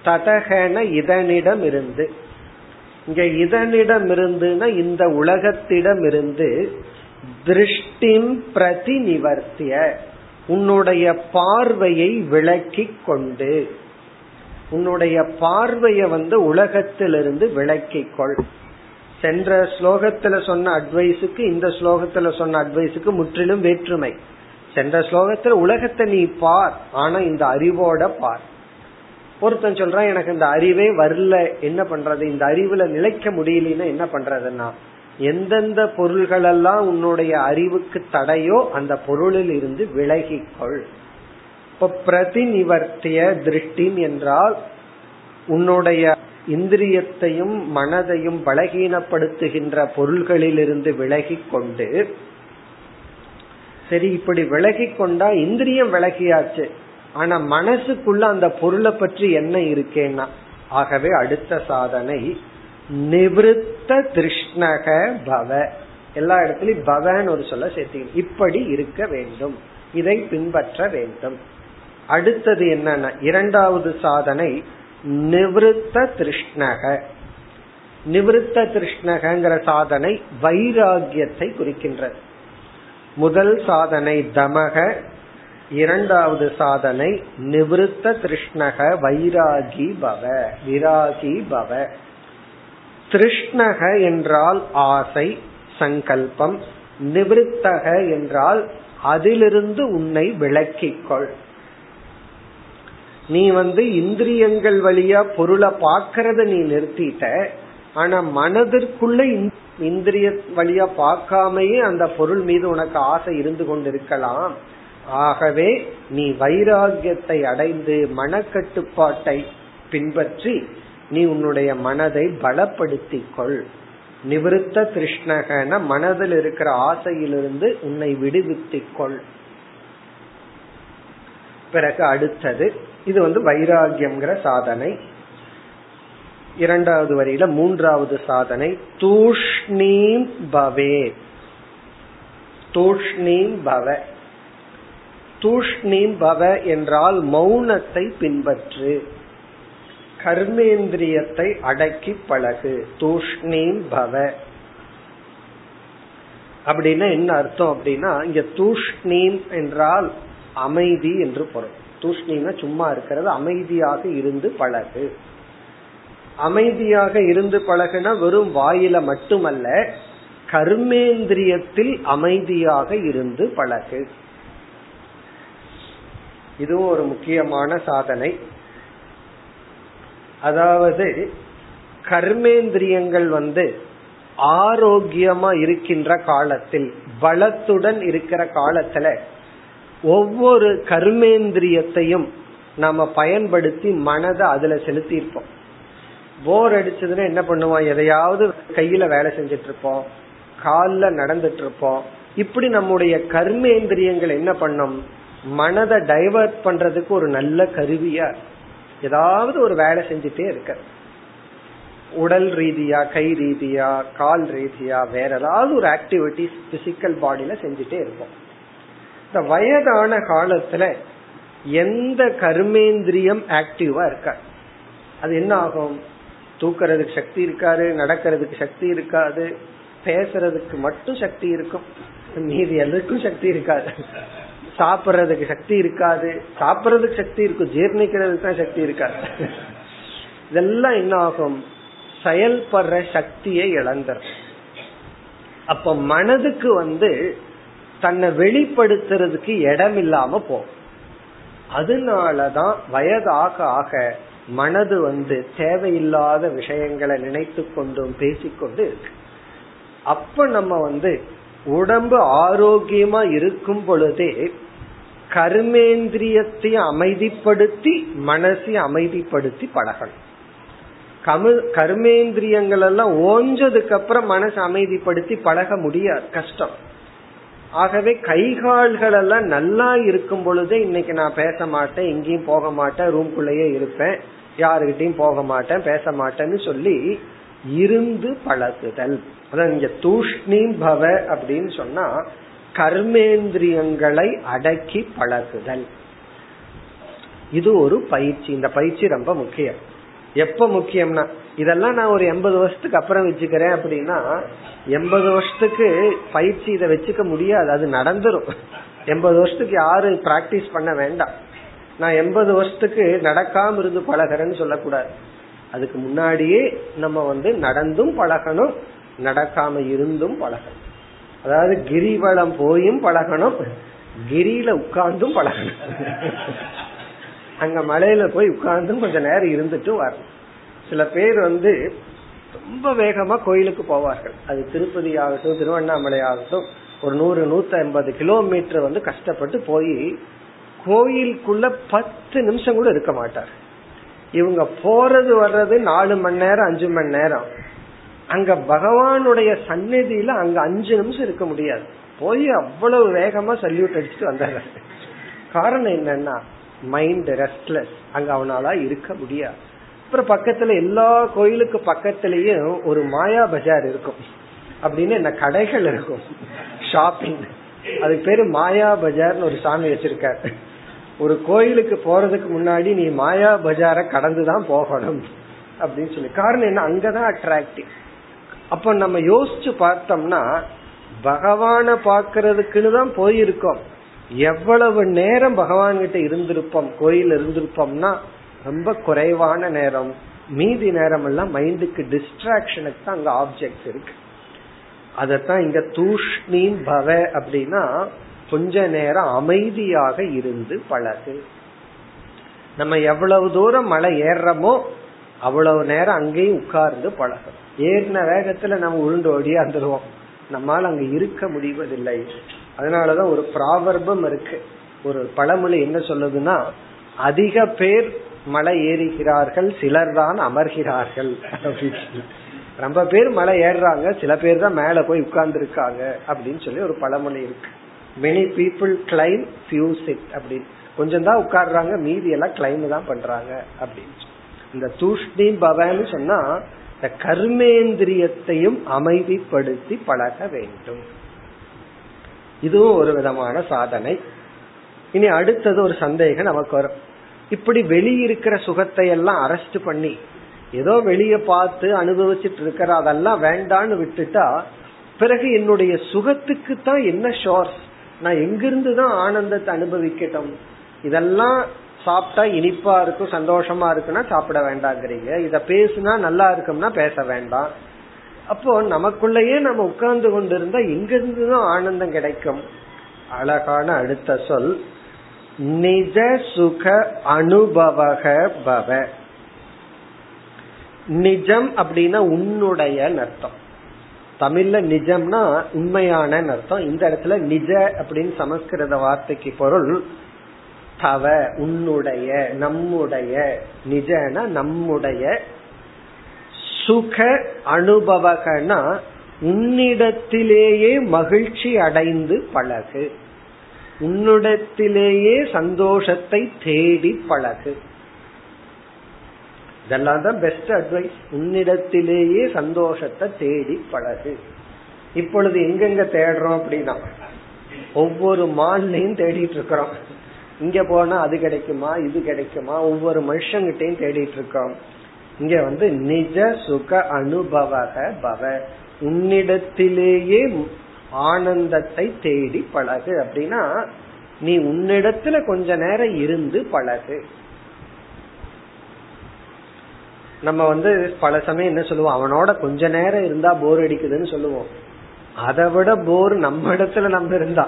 ததகன இதனிடம் இருந்து, இங்க இதனிடம் இருந்துனா இந்த உலகத்திடம் இருந்து, திருஷ்டிம் பிரதி நிவர்த்திய உன்னுடைய பார்வையை விலக்கி கொண்டு, உன்னுடைய பார்வைய உலகத்திலிருந்து விலக்கிக்கொள். சென்ற ஸ்லோகத்துல சொன்ன அட்வைஸுக்கு இந்த ஸ்லோகத்துல சொன்ன அட்வைஸுக்கு முற்றிலும் வேற்றுமை. சென்ற ஸ்லோகத்துல உலகத்தை நீ பார், ஆனா இந்த அறிவோட பார். ஒருத்தன் சொல்றான் எனக்கு இந்த அறிவே வரல, என்ன பண்றது, இந்த அறிவுல நிலைக்க முடியலன்னா என்ன பண்றதுன்னா எந்தெந்த பொருள்கள் எல்லாம் உன்னுடைய அறிவுக்கு தடையோ அந்த பொருளில் இருந்து விலகிக்கொள். இப்ப பிரதிநிவர்த்திய திருஷ்டி என்றால் உன்னுடைய இந்திரியத்தையும் மனதையும் பலகீனப்படுத்துகின்ற பொருள்களிலிருந்து விலகி கொண்டு. சரி, இப்படி விலகி கொண்டா இந்திரியம் விலகியாச்சு, ஆனா மனசுக்குள்ள அந்த பொருளை பற்றி என்ன இருக்கேன்னா, ஆகவே அடுத்த சாதனை நிவிருத்த திருஷ்ணக பவ. எல்லா இடத்துலயும் பவன் ஒரு சொல்ல சேர்த்து இப்படி இருக்க வேண்டும், இதை பின்பற்ற வேண்டும். அடுத்தது என்னன்னா இரண்டாவது சாதனை நிவிருத்த திருஷ்ணக. நிவிருத்த திருஷ்ணகங்கிற சாதனை வைராகியத்தை குறிக்கின்றது. முதல் சாதனை தமக, இரண்டாவது சாதனை நிவிருத்த திருஷ்ணக வைராகி பவ, விராகி பவ. திருஷ்ணக என்றால் ஆசை, சங்கல்பம். நிவிருத்தக என்றால் அதிலிருந்து உன்னை விலக்கிக்கொள். நீ இந்திரியங்கள் வழியா பொருளை பார்க்கறத நீ நிறுத்திட்ட, ஆனா மனதிற்குள்ள இந்திரிய வழியா பார்க்காமையே அந்த பொருள் மீது உனக்கு ஆசை இருந்து கொண்டிருக்கலாம். ஆகவே நீ வைராகியத்தை அடைந்து மனக்கட்டுப்பாட்டை பின்பற்றி நீ உன்னுடைய மனதை பலப்படுத்திக் கொள். நிவிருத்த திருஷ்ணகன மனதில் இருக்கிற ஆசையிலிருந்து உன்னை விடுவித்துக் கொள். பிறகு அடுத்தது இது வைராகியம் சாதனை. இரண்டாவது வரியில மூன்றாவது சாதனை தூஷ்ணீம் பவே. தூஷ்ணீம் பவ. தூஷ்ணீம் பவ என்றால் மௌனத்தை பின்பற்று, கர்மேந்திரியத்தை அடக்கி பழகு. தூஷ்ணீம் பவ அப்படின்னா என்ன அர்த்தம் அப்படின்னா, இங்க தூஷ்ணீம் என்றால் அமைதி என்று பொருள். தூஷ்ணீம்னா சும்மா இருக்கிறது, அமைதியாக இருந்து பழகு. அமைதியாக இருந்து பழகுனா வெறும் வாயில மட்டுமல்ல, கர்மேந்திரியத்தில் அமைதியாக இருந்து பழகு. இதுவும் ஒரு முக்கியமான சாதனை. அதாவது கர்மேந்திரியங்கள் ஆரோக்கியமா இருக்கின்ற காலத்தில், பலத்துடன் இருக்கிற காலத்துல ஒவ்வொரு கர்மேந்திரியத்தையும் நம்ம பயன்படுத்தி மனதை அதுல செலுத்தி இருப்போம். போர் அடிச்சதுன்னா என்ன பண்ணுவோம், எதையாவது கையில வேலை செஞ்சிட்டு இருப்போம், கால்ல நடந்துட்டு இருப்போம். இப்படி நம்முடைய கர்மேந்திரியங்கள் என்ன பண்ணும், மனதை டைவர்ட் பண்றதுக்கு ஒரு நல்ல கருவியா ஏதாவது ஒரு வேலை செஞ்சுட்டே இருக்க, உடல் ரீதியா, கை ரீதியா, கால் ரீதியா, வேற ஏதாவது ஒரு ஆக்டிவிட்டிஸ் பிசிக்கல் பாடியில செஞ்சுட்டே இருப்போம். இந்த வயதான காலத்துல எந்த கர்மேந்திரியம் ஆக்டிவா இருக்காது, அது என்ன ஆகும், தூக்கிறதுக்கு சக்தி இருக்காது, நடக்கிறதுக்கு சக்தி இருக்காது, பேசுறதுக்கு மட்டும் சக்தி இருக்கும், மீதி எல்லாருக்கும் சக்தி இருக்காது, சாப்பிட்றதுக்கு சக்தி இருக்காது, சாப்பிட்றதுக்கு சக்தி இருக்கும், ஜீர்ணிக்கிறதுக்கு தான் சக்தி இருக்காது. இதெல்லாம் என்ன ஆகும், செயல்படுற சக்தியை இழந்துடும். அப்ப மனதுக்கு தன்னை வெளிப்படுத்துறதுக்கு இடம் இல்லாம போகும். அதனாலதான் வயதாக ஆக மனது தேவையில்லாத விஷயங்களை நினைத்து கொண்டும் பேசிக்கொண்டு இருக்கு. அப்ப நம்ம உடம்பு ஆரோக்கியமா இருக்கும் பொழுதே கர்மேந்திரியத்தை அமைதிப்படுத்தி மனசை அமைதிப்படுத்தி பழகணும். கர்மேந்திரியங்கள் எல்லாம் ஓஞ்சதுக்கு அப்புறம் மனசை அமைதிப்படுத்தி பழக முடியாது, கஷ்டம். ஆகவே கைகால்கள் எல்லாம் நல்லா இருக்கும் பொழுதே இன்னைக்கு நான் பேச மாட்டேன், எங்கேயும் போக மாட்டேன், ரூம்குள்ளேயே இருப்பேன், யாருக்கிட்டையும் போக மாட்டேன், பேச மாட்டேன்னு சொல்லி இருந்து பழகுதல். இங்க தூஷ்ணீம் பவ அப்படின்னு சொன்னா கர்மேந்திரியங்களை அடக்கி பழகுதல். இது ஒரு பயிற்சி, இந்த பயிற்சி ரொம்ப முக்கியம். எப்ப முக்கியம்னா, இதெல்லாம் நான் ஒரு 80 வருஷத்துக்கு அப்புறம் வச்சுக்கிறேன் அப்படின்னா 80 வருஷத்துக்கு பயிற்சி இதை வச்சுக்க முடியாது, அது நடந்துரும். 80 வருஷத்துக்கு யாரும் பிராக்டிஸ் பண்ண வேண்டாம். நான் 80 வருஷத்துக்கு நடக்காம இருந்து பழகிறேன்னு சொல்லக்கூடாது, அதுக்கு முன்னாடியே நம்ம நடந்தும் பழகணும், நடக்காம இருந்தும் பழகணும். அதாவது கிரிவலம் போயும் பழகணும், கிரியில உட்கார்ந்தும் பழகணும், அங்க மலையில போய் உட்கார்ந்தும் கொஞ்சம் நேரம் இருந்துட்டு வரணும். சில பேர் ரொம்ப வேகமா கோயிலுக்கு போவார்கள், அது திருப்பதி ஆகட்டும் திருவண்ணாமலை ஆகட்டும், ஒரு 100-150 கிலோமீட்டர் கஷ்டப்பட்டு போய் கோயிலுக்குள்ள 10 நிமிஷம் கூட இருக்க மாட்டார். இவங்க போறது வர்றது 4 மணி நேரம் 5 மணி நேரம், அங்க பகவானுடைய சந்நிதியில அங்க 5 நிமிஷம் இருக்க முடியாது. போய் அவ்வளவு வேகமா சல்யூட் அடிச்சுட்டு வந்தாங்க. காரணம் என்னன்னா மைண்ட் ரெஸ்ட்லெஸ், அங்க அவனால இருக்க முடியாது. அப்புறம் பக்கத்துல எல்லா கோயிலுக்கு பக்கத்திலயும் ஒரு மாயா பஜார் இருக்கும், அப்படின்னு என்ன கடைகள் இருக்கும், ஷாப்பிங், அதுக்கு பேரு மாயா பஜார்னு ஒரு சாமி வச்சிருக்காரு. ஒரு கோயிலுக்கு போறதுக்கு முன்னாடி நீ மாயா பஜார கடந்துதான் போகணும் அப்படின்னு சொல்லி, காரணம் என்ன, அங்கதான் அட்ராக்டிவ். அப்ப நம்ம யோசிச்சு பார்த்தோம்னா பகவான பாக்கிறதுக்குன்னு தான் போயிருக்கோம், எவ்வளவு நேரம் பகவான் கிட்ட இருந்திருப்போம், கோயில் இருந்திருப்போம்னா ரொம்ப குறைவான நேரம். மீதி நேரம் எல்லாம் மைண்டுக்கு டிஸ்ட்ராக்ஷனுக்கு தான் அங்க ஆப்ஜெக்ட் இருக்கு. அதத்தான் இங்க தூஷ்ணீம் பவ அப்படின்னா கொஞ்ச நேரம் அமைதியாக இருந்து பழகு. நம்ம எவ்வளவு தூரம் மலை ஏறுறோமோ அவ்வளவு நேரம் அங்கேயும் உட்கார்ந்து பழகும். ஏறின வேகத்துல நம்ம உருண்டு ஓடியா வந்துடுவோம், நம்மால் அங்க இருக்க முடிவதில்லை. அதனாலதான் ஒரு ப்ராவர்பம் இருக்கு, ஒரு பழமொழி என்ன சொல்லுதுன்னா, அதிக பேர் மலை ஏறுகிறார்கள் சிலர் தான் அமர்கிறார்கள். ரொம்ப பேர் மலை ஏறுறாங்க, சில பேர் தான் மேல போய் உட்கார்ந்து இருக்காங்க அப்படின்னு சொல்லி ஒரு பழமொழி இருக்கு. many people climb, few sit அப்படின்னு, கொஞ்சம் தான் உட்கார்றாங்க, மீதி எல்லாம் கிளைம் தான் பண்றாங்க அப்படின்னு. இந்த தூஷ்ணீம் பவன்னு சொன்னா இந்த கர்மேந்திரியத்தையும் அமைதிப்படுத்தி பழக வேண்டும். இதுவும் ஒரு விதமான சாதனை. இனி அடுத்தது ஒரு சந்தேகம் நமக்கு வரும், இப்படி வெளியிருக்கிற சுகத்தை எல்லாம் அரெஸ்ட் பண்ணி ஏதோ வெளிய பார்த்து அனுபவிச்சுட்டு இருக்கிற அதெல்லாம் வேண்டான்னு விட்டுட்டா பிறகு என்னுடைய சுகத்துக்கு தான் என்ன ஷோர்ஸ், நான் எங்கிருந்து தான் ஆனந்தத்தை அனுபவிக்கட்டும்? இதெல்லாம் சாப்பிட்டா இனிப்பா இருக்கும், சந்தோஷமா இருக்குன்னா சாப்பிட வேண்டாங்கிறீங்க, இத பேசுனா நல்லா இருக்கும்னா பேச வேண்டாம். அப்போ நமக்குள்ளேயே நம்ம உட்கார்ந்து கொண்டிருந்தா எங்கிருந்துதான் ஆனந்தம் கிடைக்கும்? அழகான அடுத்த சொல், நிஜ சுக அனுபவக பவ. நிஜம் அப்படின்னா உன்னுடைய அர்த்தம், தமிழ்ல நிஜம்னா உண்மையான அர்த்தம், இந்த இடத்துல நிஜ அப்படின்னு சமஸ்கிருத வார்த்தைக்கு பொருள். தவ உன்னுடைய, நம்முடைய, நிஜனா நம்முடைய, சுக அனுபவகனா உன்னிடத்திலேயே மகிழ்ச்சி அடைந்து பழகு, உன்னிடத்திலேயே சந்தோஷத்தை தேடி பழகு. இதெல்லாம் தான் பெஸ்ட் அட்வைஸ். உன்னிடத்திலேயே சந்தோஷத்தை தேடி பழகு. இப்பொழுது எங்கெங்க தேடுறோம் அப்படின்னா ஒவ்வொரு மாலையும் தேடிட்டு இருக்கிறோம். இங்க போனா அது கிடைக்குமா, இது கிடைக்குமா, ஒவ்வொரு மனுஷங்கிட்டையும் தேடிட்டு இருக்கோம். இங்க வந்து நிஜ சுக அனுபவக பவ, உன்னிடத்திலேயே ஆனந்தத்தை தேடி பழகு. அப்படின்னா நீ உன்னிடத்துல கொஞ்ச நேரம் இருந்து பழகு. நம்ம வந்து பல சமயம் என்ன சொல்லுவோம், அவனோட கொஞ்ச நேரம் இருந்தா போர் அடிக்குதுன்னு சொல்லுவோம். அதை விட போர் நம்ம இடத்துல நம்ம இருந்தா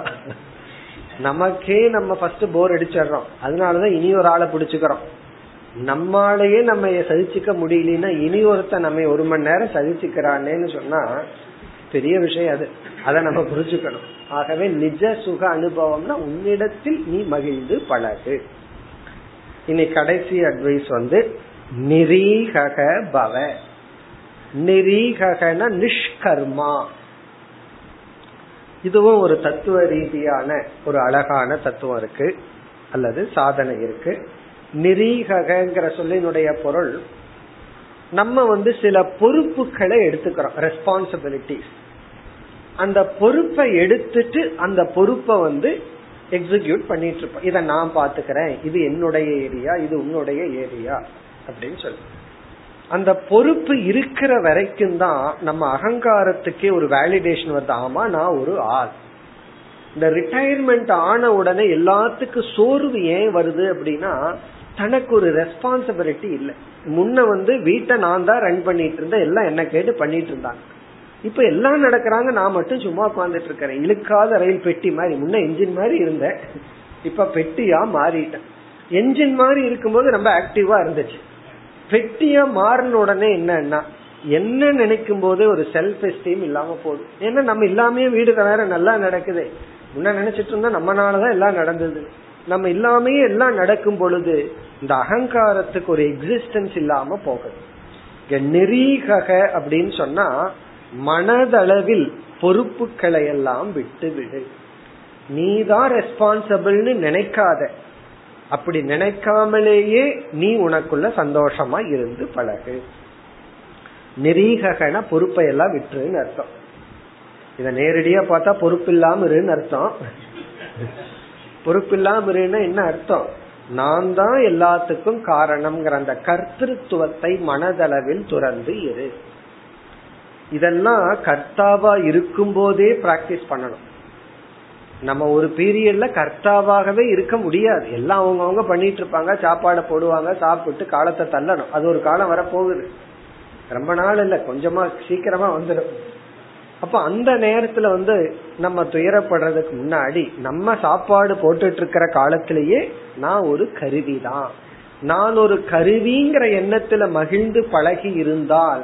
நமக்கே நம்ம ஃபர்ஸ்ட் போர் அடிச்சிடறோம். அதனாலதான் இனி ஒரு ஆளை பிடிச்சுக்கிறோம். நம்மளாலேயே நம்ம சகிச்சுக்க முடியலன்னா இனி ஒருத்த நம்ம ஒரு மணி நேரம் சகிச்சுக்கிறானேன்னு சொன்னா பெரிய விஷயம் அது. அதை நம்ம புரிஞ்சுக்கணும். ஆகவே நிஜ சுக அனுபவம்னா உன்னிடத்தில் நீ மகிழ்ந்து பழகு. இனி கடைசி அட்வைஸ் வந்து நிரீகக பவ. நிரீககன நிஷ்கர்மா. இதுவும் ஒரு தத்துவ ரீதியான ஒரு அழகான தத்துவம் இருக்கு, அல்லது சாதனை இருக்கு. நிரீகங்கிற சொல்லினுடைய பொருள், நம்ம வந்து சில பொறுப்புகளை எடுத்துக்கிறோம், ரெஸ்பான்சிபிலிட்டிஸ். அந்த பொறுப்பை எடுத்துட்டு அந்த பொறுப்பை வந்து எக்ஸிக்யூட் பண்ணிட்டு இருப்போம். இதை நான் பாத்துக்கிறேன், இது என்னுடைய ஏரியா, இது உன்னுடைய ஏரியா அப்படின்னு சொல்லி அந்த பொறுப்பு இருக்கிற வரைக்கும் தான் நம்ம அகங்காரத்துக்கே ஒரு வேலிடேஷன் வருது. ஆமா நான் ஒரு ஆள். இந்த ரிட்டையர்மெண்ட் ஆன உடனே எல்லாத்துக்கும் சோர்வு ஏன் வருது அப்படின்னா தனக்கு ஒரு ரெஸ்பான்சிபிலிட்டி இல்லை. முன்ன வந்து வீட்டை நான் தான் ரன் பண்ணிட்டு இருந்தேன், எல்லாம் என்ன கேட்டு பண்ணிட்டு இருந்தாங்க. இப்ப எல்லாம் நடக்கிறாங்க, நான் மட்டும் சும்மா உட்காந்துட்டு இருக்கிறேன். இழுக்காத ரயில் பெட்டி மாதிரி, முன்ன என்ஜின் மாதிரி இருந்தேன், இப்ப பெட்டியா மாறிட்டேன். என்ஜின் மாதிரி இருக்கும்போது ரொம்ப ஆக்டிவா இருந்துச்சு, பெட்டியா மாறின உடனே என்னன்னா என்ன நினைக்கும் போது ஒரு செல்ஃப் எஸ்டீம் இல்லாம போடும். ஏன்னா நம்ம எல்லாமே வீடு வேற நல்லா நடக்குது, முன்ன நினைச்சிட்டு இருந்தா நம்மனாலதான் எல்லாம் நடந்தது. நம்ம எல்லாமே எல்லாம் நடக்கும் பொழுது இந்த அகங்காரத்துக்கு ஒரு எக்ஸிஸ்டன்ஸ் இல்லாம போகுது. நிரீகக அப்படின்னு சொன்னா மனதளவில் பொறுப்புகளை எல்லாம் விட்டு விடு. நீதான் ரெஸ்பான்சிபிள்னு நினைக்காத, அப்படி நினைக்காமலேயே நீ உனக்குள்ள சந்தோஷமா இருந்து பழகு. நிரீகன பொறுப்பை எல்லாம் விட்டுருன்னு அர்த்தம். இத நேரடியா பார்த்தா பொறுப்பு இல்லாம இருன்னு அர்த்தம். பொறுப்பு இல்லாம இருன்னா என்ன அர்த்தம், நான் தான் எல்லாத்துக்கும் காரணம்ங்கிற அந்த கர்த்திருவத்தை மனதளவில் துறந்து இரு. இதெல்லாம் கர்த்தாவா இருக்கும் போதே பிராக்டிஸ் பண்ணணும். நம்ம ஒரு பீரியட்ல கர்த்தாவாகவே இருக்க முடியாது. எல்லாம் அவங்கவுங்க பண்ணிட்டு இருப்பாங்க, சாப்பாடை போடுவாங்க, சாப்பிட்டு காலத்தை தள்ளணும். அது ஒரு காலம் வரப்போகுது, ரொம்ப நாள் இல்ல, கொஞ்சமா சீக்கிரமா வந்துடும். அப்ப அந்த நேரத்துல வந்து நம்ம துயரப்படுறதுக்கு முன்னாடி நம்ம சாப்பாடு போட்டுட்டு இருக்கிற காலத்திலேயே நான் ஒரு கருவிதான், நான் ஒரு கருவிங்கிற எண்ணத்துல மகிழ்ந்து பழகி இருந்தால்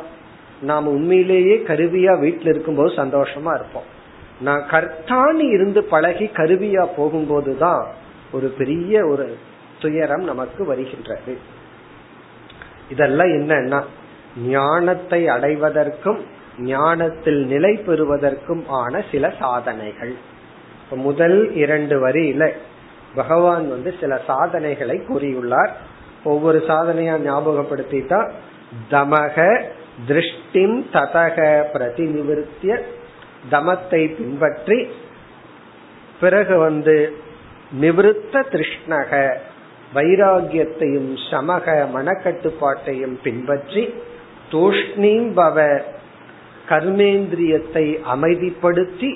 நாம் உண்மையிலேயே கருவியா வீட்டுல இருக்கும்போது சந்தோஷமா இருப்போம். நான் கர்த்தானி இருந்து பழகி கருவியா போகும்போதுதான் ஒரு பெரிய ஒரு துயரம் நமக்கு வருகின்றது. இதெல்லாம் என்னன்னா ஞானத்தை அடைவதற்கும் ஞானத்தில் நிலை பெறுவதற்கும் ஆன சில சாதனைகள். முதல் 2 வரியில பகவான் வந்து சில சாதனைகளை கூறியுள்ளார். ஒவ்வொரு சாதனையா ஞாபகப்படுத்திட்டா, தமக திருஷ்டிம் ததக பிரதிநிவிருத்திய, தமத்தை பின்பற்றி, பிறகு வந்து நிவிருத்த திருஷ்ணக வைராகியத்தையும் சமக மனக்கட்டுப்பாட்டையும் பின்பற்றி, தூஷ்ணீம் பவ கர்மேந்திரியத்தை அமைதிப்படுத்தி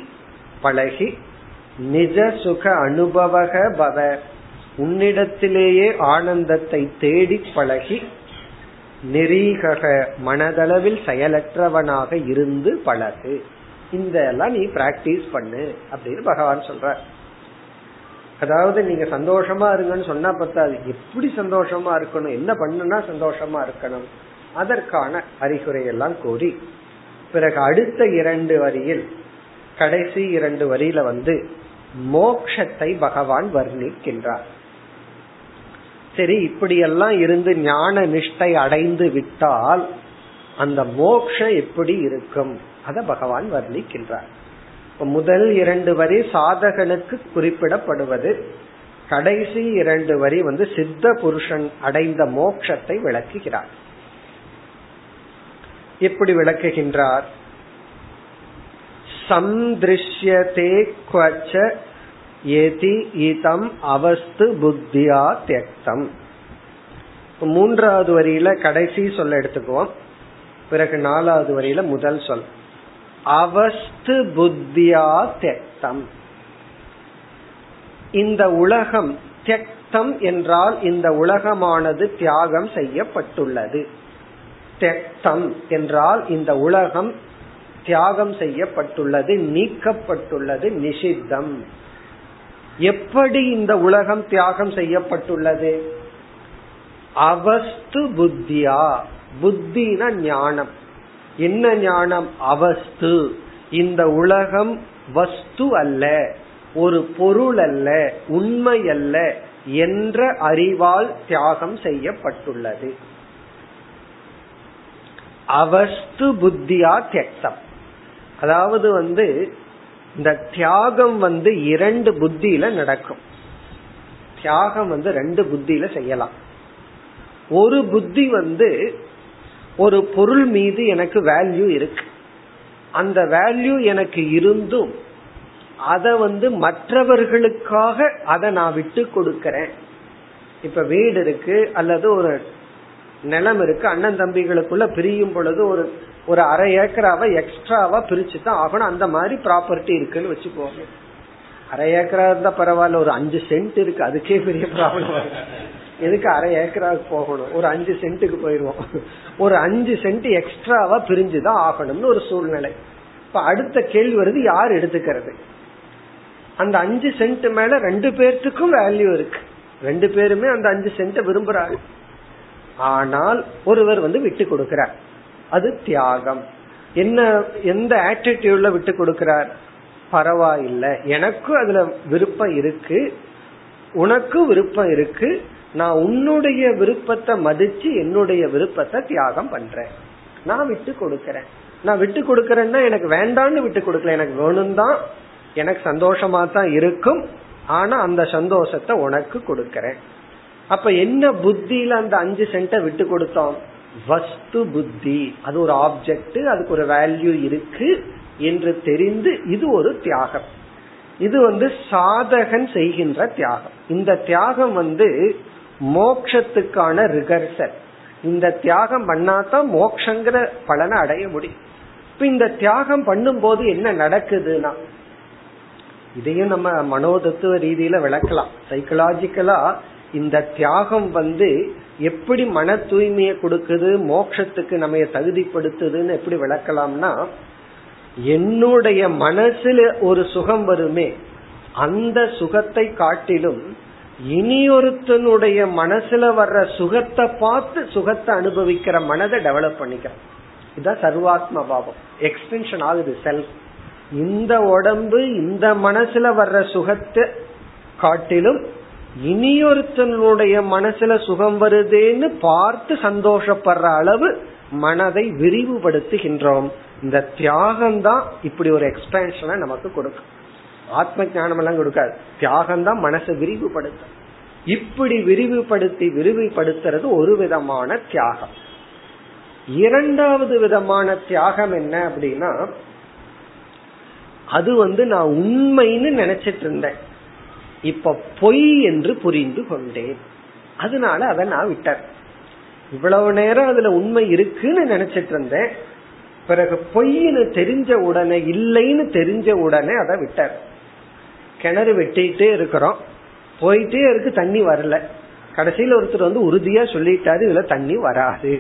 பழகி, நிஜ சுக அனுபவக பவ உன்னிடத்திலேயே ஆனந்தத்தை தேடி பழகி, நிரீகக மனதளவில் செயலற்றவனாக இருந்து பழகு. இந்த எல்லாம் நீ பிராக்டிஸ் பண்ணு அப்படின்னு பகவான் சொல்ற. அதாவது நீங்க சந்தோஷமா இருங்கன்னு சொன்னா பத்தாது, எப்படி சந்தோஷமா இருக்கணும், என்ன பண்ணுனா சந்தோஷமா இருக்கணும், அதற்கான அறிகுறை எல்லாம் கூறி, பிறகு அடுத்த 2 வரியில், கடைசி 2 வரியில வந்து மோட்சத்தை பகவான் வர்ணிக்கின்றார். சரி, இப்படியெல்லாம் இருந்து ஞான நிஷ்டை அடைந்து விட்டால் அந்த மோக்ஷம் எப்படி இருக்கும் அத பகவான் வர்ணிக்கின்றார். முதல் 2 வரி சாதகனுக்கு குறிப்பிடப்படுவது, கடைசி 2 வரி சித்த புருஷன் அடைந்த மோட்சத்தை விளக்குகிறார். எப்படி விளக்குகின்றார்? சம்திருஷ்யதே க்வச்ச ஏதி இதம் அவஸ்து புத்தியா த்யக்தம். 3வது வரியில கடைசி சொல்ல எடுத்துக்குவோம், பிறகு 4வது வரியில முதல் சொல் அவஸ்து புத்தியா த்யக்தம். இந்த உலகம், த்யக்தம் என்றால் இந்த உலகமானது தியாகம் செய்யப்பட்டுள்ளது. த்யக்தம் என்றால் இந்த உலகம் தியாகம் செய்யப்பட்டுள்ளது, நீக்கப்பட்டுள்ளது, நிஷித்தம். எப்படி இந்த உலகம் தியாகம் செய்யப்பட்டுள்ளது? அவஸ்து புத்தியா, புத்தினா ஞானம். என்ன ஞானம்? அவஸ்து, இந்த உலகம் வஸ்து அல்ல, ஒரு பொருள் அல்ல, உண்மை அல்ல என்ற அறிவால் தியாகம் செய்யப்பட்டுள்ளது. அவஸ்து புத்தியா தியக்தம். அதாவது இந்த தியாகம் 2 புத்தியில நடக்கும். தியாகம் 2 புத்தியில செய்யலாம். ஒரு புத்தி ஒரு பொருள் மீது எனக்கு வேல்யூ இருக்கு, அந்த வேல்யூ எனக்கு இருந்தும் அத மற்றவர்களுக்காக அத நான் விட்டு கொடுக்கறேன். இப்ப வீடு இருக்கு அல்லது ஒரு நிலம் இருக்கு, அண்ணன் தம்பிகளுக்குள்ள பிரியும் பொழுது ஒரு அரை ஏக்கராவை எக்ஸ்ட்ராவா பிரிச்சுதான் ஆகணும். அந்த மாதிரி ப்ராப்பர்ட்டி இருக்குன்னு வச்சுக்கோங்க. அரை ஏக்கரா இருந்தா பரவாயில்ல, ஒரு 5 சென்ட் இருக்கு, அதுக்கே பெரிய ப்ராப்ளம். எதுக்கு அரை ஏக்கராவுக்கு போகணும், ஒரு 5 சென்ட்டுக்கு போயிடுவோம். ஒரு 5 சென்ட் எக்ஸ்ட்ராவா பிரிஞ்சுதான் ஆகணும்னு ஒரு சூழ்நிலை. இப்ப அடுத்த கேள்வி வருது, யார் எடுத்துக்கிறது? அந்த 5 சென்ட் மேல 2 பேர்த்துக்கும் வேல்யூ இருக்கு, 2 பேருமே அந்த 5 சென்ட விரும்புறாரு. ஆனால் ஒருவர் விட்டு கொடுக்கிறார், அது தியாகம். என்ன, எந்த ஆட்டிடியூட்ல விட்டு கொடுக்கிறார்? பரவாயில்ல, எனக்கும் அதுல விருப்பம் இருக்கு, உனக்கும் விருப்பம் இருக்கு, நான் உன்னுடைய விருப்பத்தை மதிச்சு என்னுடைய விருப்பத்தை தியாகம் பண்றேன், நான் விட்டு கொடுக்கறேன். நான் விட்டு கொடுக்கறேன்னா எனக்கு வேண்டான்னு விட்டு கொடுக்கல, எனக்கு வேணும் தான், எனக்கு சந்தோஷமா தான் இருக்கும், ஆனா அந்த சந்தோஷத்தை உனக்கு கொடுக்கறேன். அப்ப என்ன புத்தியில அந்த 5 சென்ட விட்டு கொடுத்தோம்? வஸ்து புத்தி, அது ஒரு ஆப்ஜெக்ட், அதுக்கு ஒரு வேல்யூ இருக்கு என்று தெரிந்து இது ஒரு தியாகம். இது சாதகன் செய்கின்ற தியாகம். இந்த தியாகம் மோட்சத்துக்கான ரிகர்சல். இந்த தியாகம் பண்ணாதான் மோட்சங்கிற பலனை அடைய முடியும். இப்ப இந்த தியாகம் பண்ணும் போது என்ன நடக்குதுன்னா, இதையும் நம்ம மனோதத்துவ ரீதியில விளக்கலாம், சைக்கலாஜிக்கலா. இந்த தியாகம் எப்படி மன தூய்மையை கொடுக்குது, மோட்சத்துக்கு நம்ம தகுதிப்படுத்துதுன்னு எப்படி விளக்கலாம்னா, என்னுடைய மனசுல ஒரு சுகம் வருமே, அந்த சுகத்தை காட்டிலும் இனியொருத்தனுடைய மனசுல வர்ற சுகத்தை பார்த்து சுகத்தை அனுபவிக்கிற மனதை டெவலப் பண்ணிக்கிறேன். இதுதான் சர்வாத்ம பாவம், எக்ஸ்டென்ஷன் ஆகுது செல்ஃப். இந்த உடம்பு இந்த மனசுல வர்ற சுகத்தை காட்டிலும் இனியொருத்தனுடைய மனசுல சுகம் வருதுன்னு பார்த்து சந்தோஷப்படுற அளவு மனதை விரிவுபடுத்துகின்றோம். இந்த தியாகம் தான் இப்படி ஒரு எக்ஸ்பேன்ஷனை நமக்கு கொடுக்கும். ஆத்ம ஞானம் எல்லாம் கொடுக்காது, தியாகம் தான் மனசை விரிவுபடுத்தும். இப்படி விரிவுபடுத்துறது ஒரு விதமான தியாகம். 2வது விதமான தியாகம் என்ன அப்படின்னா, அது நான் உண்மைன்னு நினைச்சிட்டு இருந்தேன், இப்ப பொய் என்று புரிந்து கொண்டேன், அதனால அதை நான் விட்டேன். இவ்வளவு நேரம் அதுல உண்மை இருக்குன்னு நினைச்சிட்டு இருந்தேன், பிறகு பொய்னு தெரிஞ்ச உடனே, இல்லைன்னு தெரிஞ்ச உடனே அதை விட்டார். கிணறு வெட்டிட்டே இருக்கிறோம், போயிட்டே இருக்கு, தண்ணி வரல. கடைசியில் ஒருத்தர் உறுதியா சொல்லிட்டாரு, இதுல தண்ணி வராது,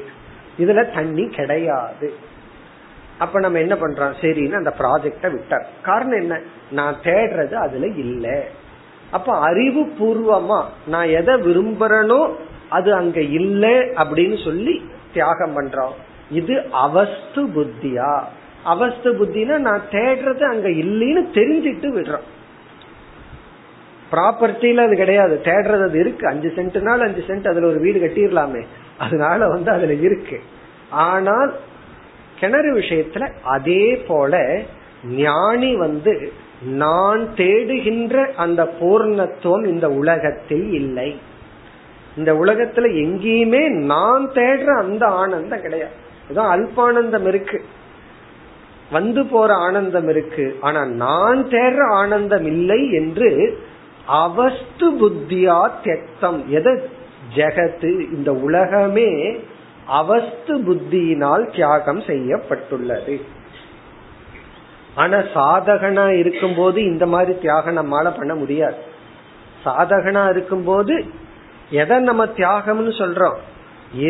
இதுல தண்ணி கிடையாது. அப்ப நம்ம என்ன பண்றோம்? சரின்னு அந்த ப்ராஜெக்ட விட்டார். காரணம் என்ன? நான் தேடுறது அதுல இல்ல. அப்ப அறிவு பூர்வமா நான் எதை விரும்புறனோ அது அங்க இல்ல அப்படின்னு சொல்லி தியாகம் பண்றோம். இது அவஸ்து புத்தியா. அவஸ்து புத்தினா நான் தேடுறது அங்க இல்லைன்னு தெரிஞ்சிட்டு விடுறோம். ப்ராப்பர்ட்டில அது கிடையாது, தேடுறது அது இருக்கு. 5 சென்ட்னால 5 சென்ட் அதுல ஒரு வீடு கட்டிடலாமே, அதனால அதுல இருக்கு. ஆனால் கிணறு விஷயத்துல அதே போல ஞானி நான் தேடுகின்ற அந்த பூர்ணத்துவம் இந்த உலகத்தில் இல்லை. இந்த உலகத்துல எங்கேயுமே நான் தேடுற அந்த ஆனந்தம் கிடையாது. ஏதோ அல்பானந்தம் இருக்கு, வந்து போற ஆனந்தம் இருக்கு, ஆனா நான் தேடுற ஆனந்தம் இல்லை என்று அவஸ்து புத்தியா தியக்தம். எது ஜெகத்து, இந்த உலகமே அவஸ்து புத்தியினால் தியாகம் செய்யப்பட்டுள்ளது. ஆனா சாதகனா இருக்கும் போது இந்த மாதிரி தியாகம் நம்மால பண்ண முடியாது. சாதகனா இருக்கும் போது எதை நம்ம தியாகம்னு சொல்றோம்,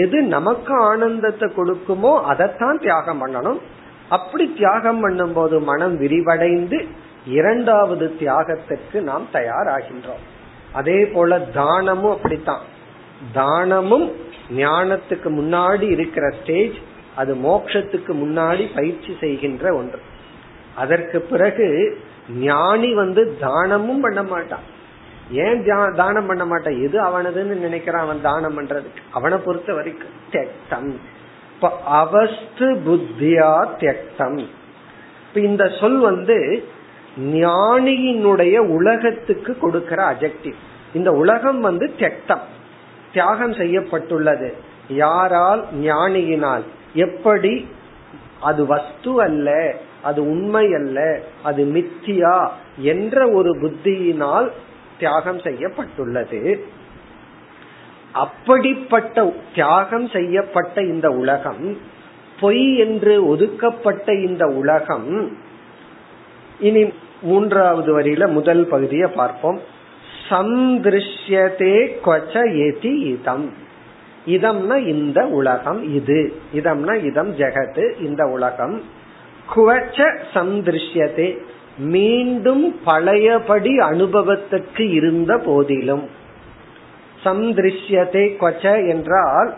எது நமக்கு ஆனந்தத்தை கொடுக்குமோ அதைத்தான் தியாகம் பண்ணணும். அப்படி தியாகம் பண்ணும் போது மனம் விரிவடைந்து இரண்டாவது தியாகத்திற்கு நாம் தயாராகின்றோம். அதே போல தானமும் அப்படித்தான். தானமும் ஞானத்துக்கு முன்னாடி இருக்கிற ஸ்டேஜ், அது மோட்சத்துக்கு முன்னாடி பயிற்சி செய்கின்ற ஒன்று. அதற்கு பிறகு ஞானி தானமும் பண்ண மாட்டான். ஏன் தானம் பண்ண மாட்டான்? எது அவனதுன்னு நினைக்கிறான் அவன் தானம் பண்றதுக்கு. அவனை பொறுத்த வரைக்கும் தியக்தம், அவஸ்து புத்தியா தியக்தம். இந்த சொல் ஞானியினுடைய உலகத்துக்கு கொடுக்கிற அஜெக்டிவ். இந்த உலகம் தியக்தம், தியாகம் செய்யப்பட்டுள்ளது. யாரால்? ஞானியினால். எப்படி? அது வஸ்து அல்ல, அது உண்மை அல்ல, அது மித்தியா என்ற ஒரு புத்தியினால் தியாகம் செய்யப்பட்டுள்ளது. அப்படிப்பட்ட தியாகம் செய்யப்பட்ட இந்த உலகம், பொய் என்று ஒதுக்கப்பட்ட இந்த உலகம். இனி 3வது வரியில முதல் பகுதியை பார்ப்போம். சம்திருஷ்யதே க்வச ஏதி இதம். இதம்னா இந்த உலகம், இது இதம்னா இதம் ஜெகத்து, இந்த உலகம். க்வச சம்திருஷ்யதே மீண்டும் பழையபடி அனுபவத்திற்கு இருந்த போதிலும். சம்திருஷ்யதே க்வச என்றால்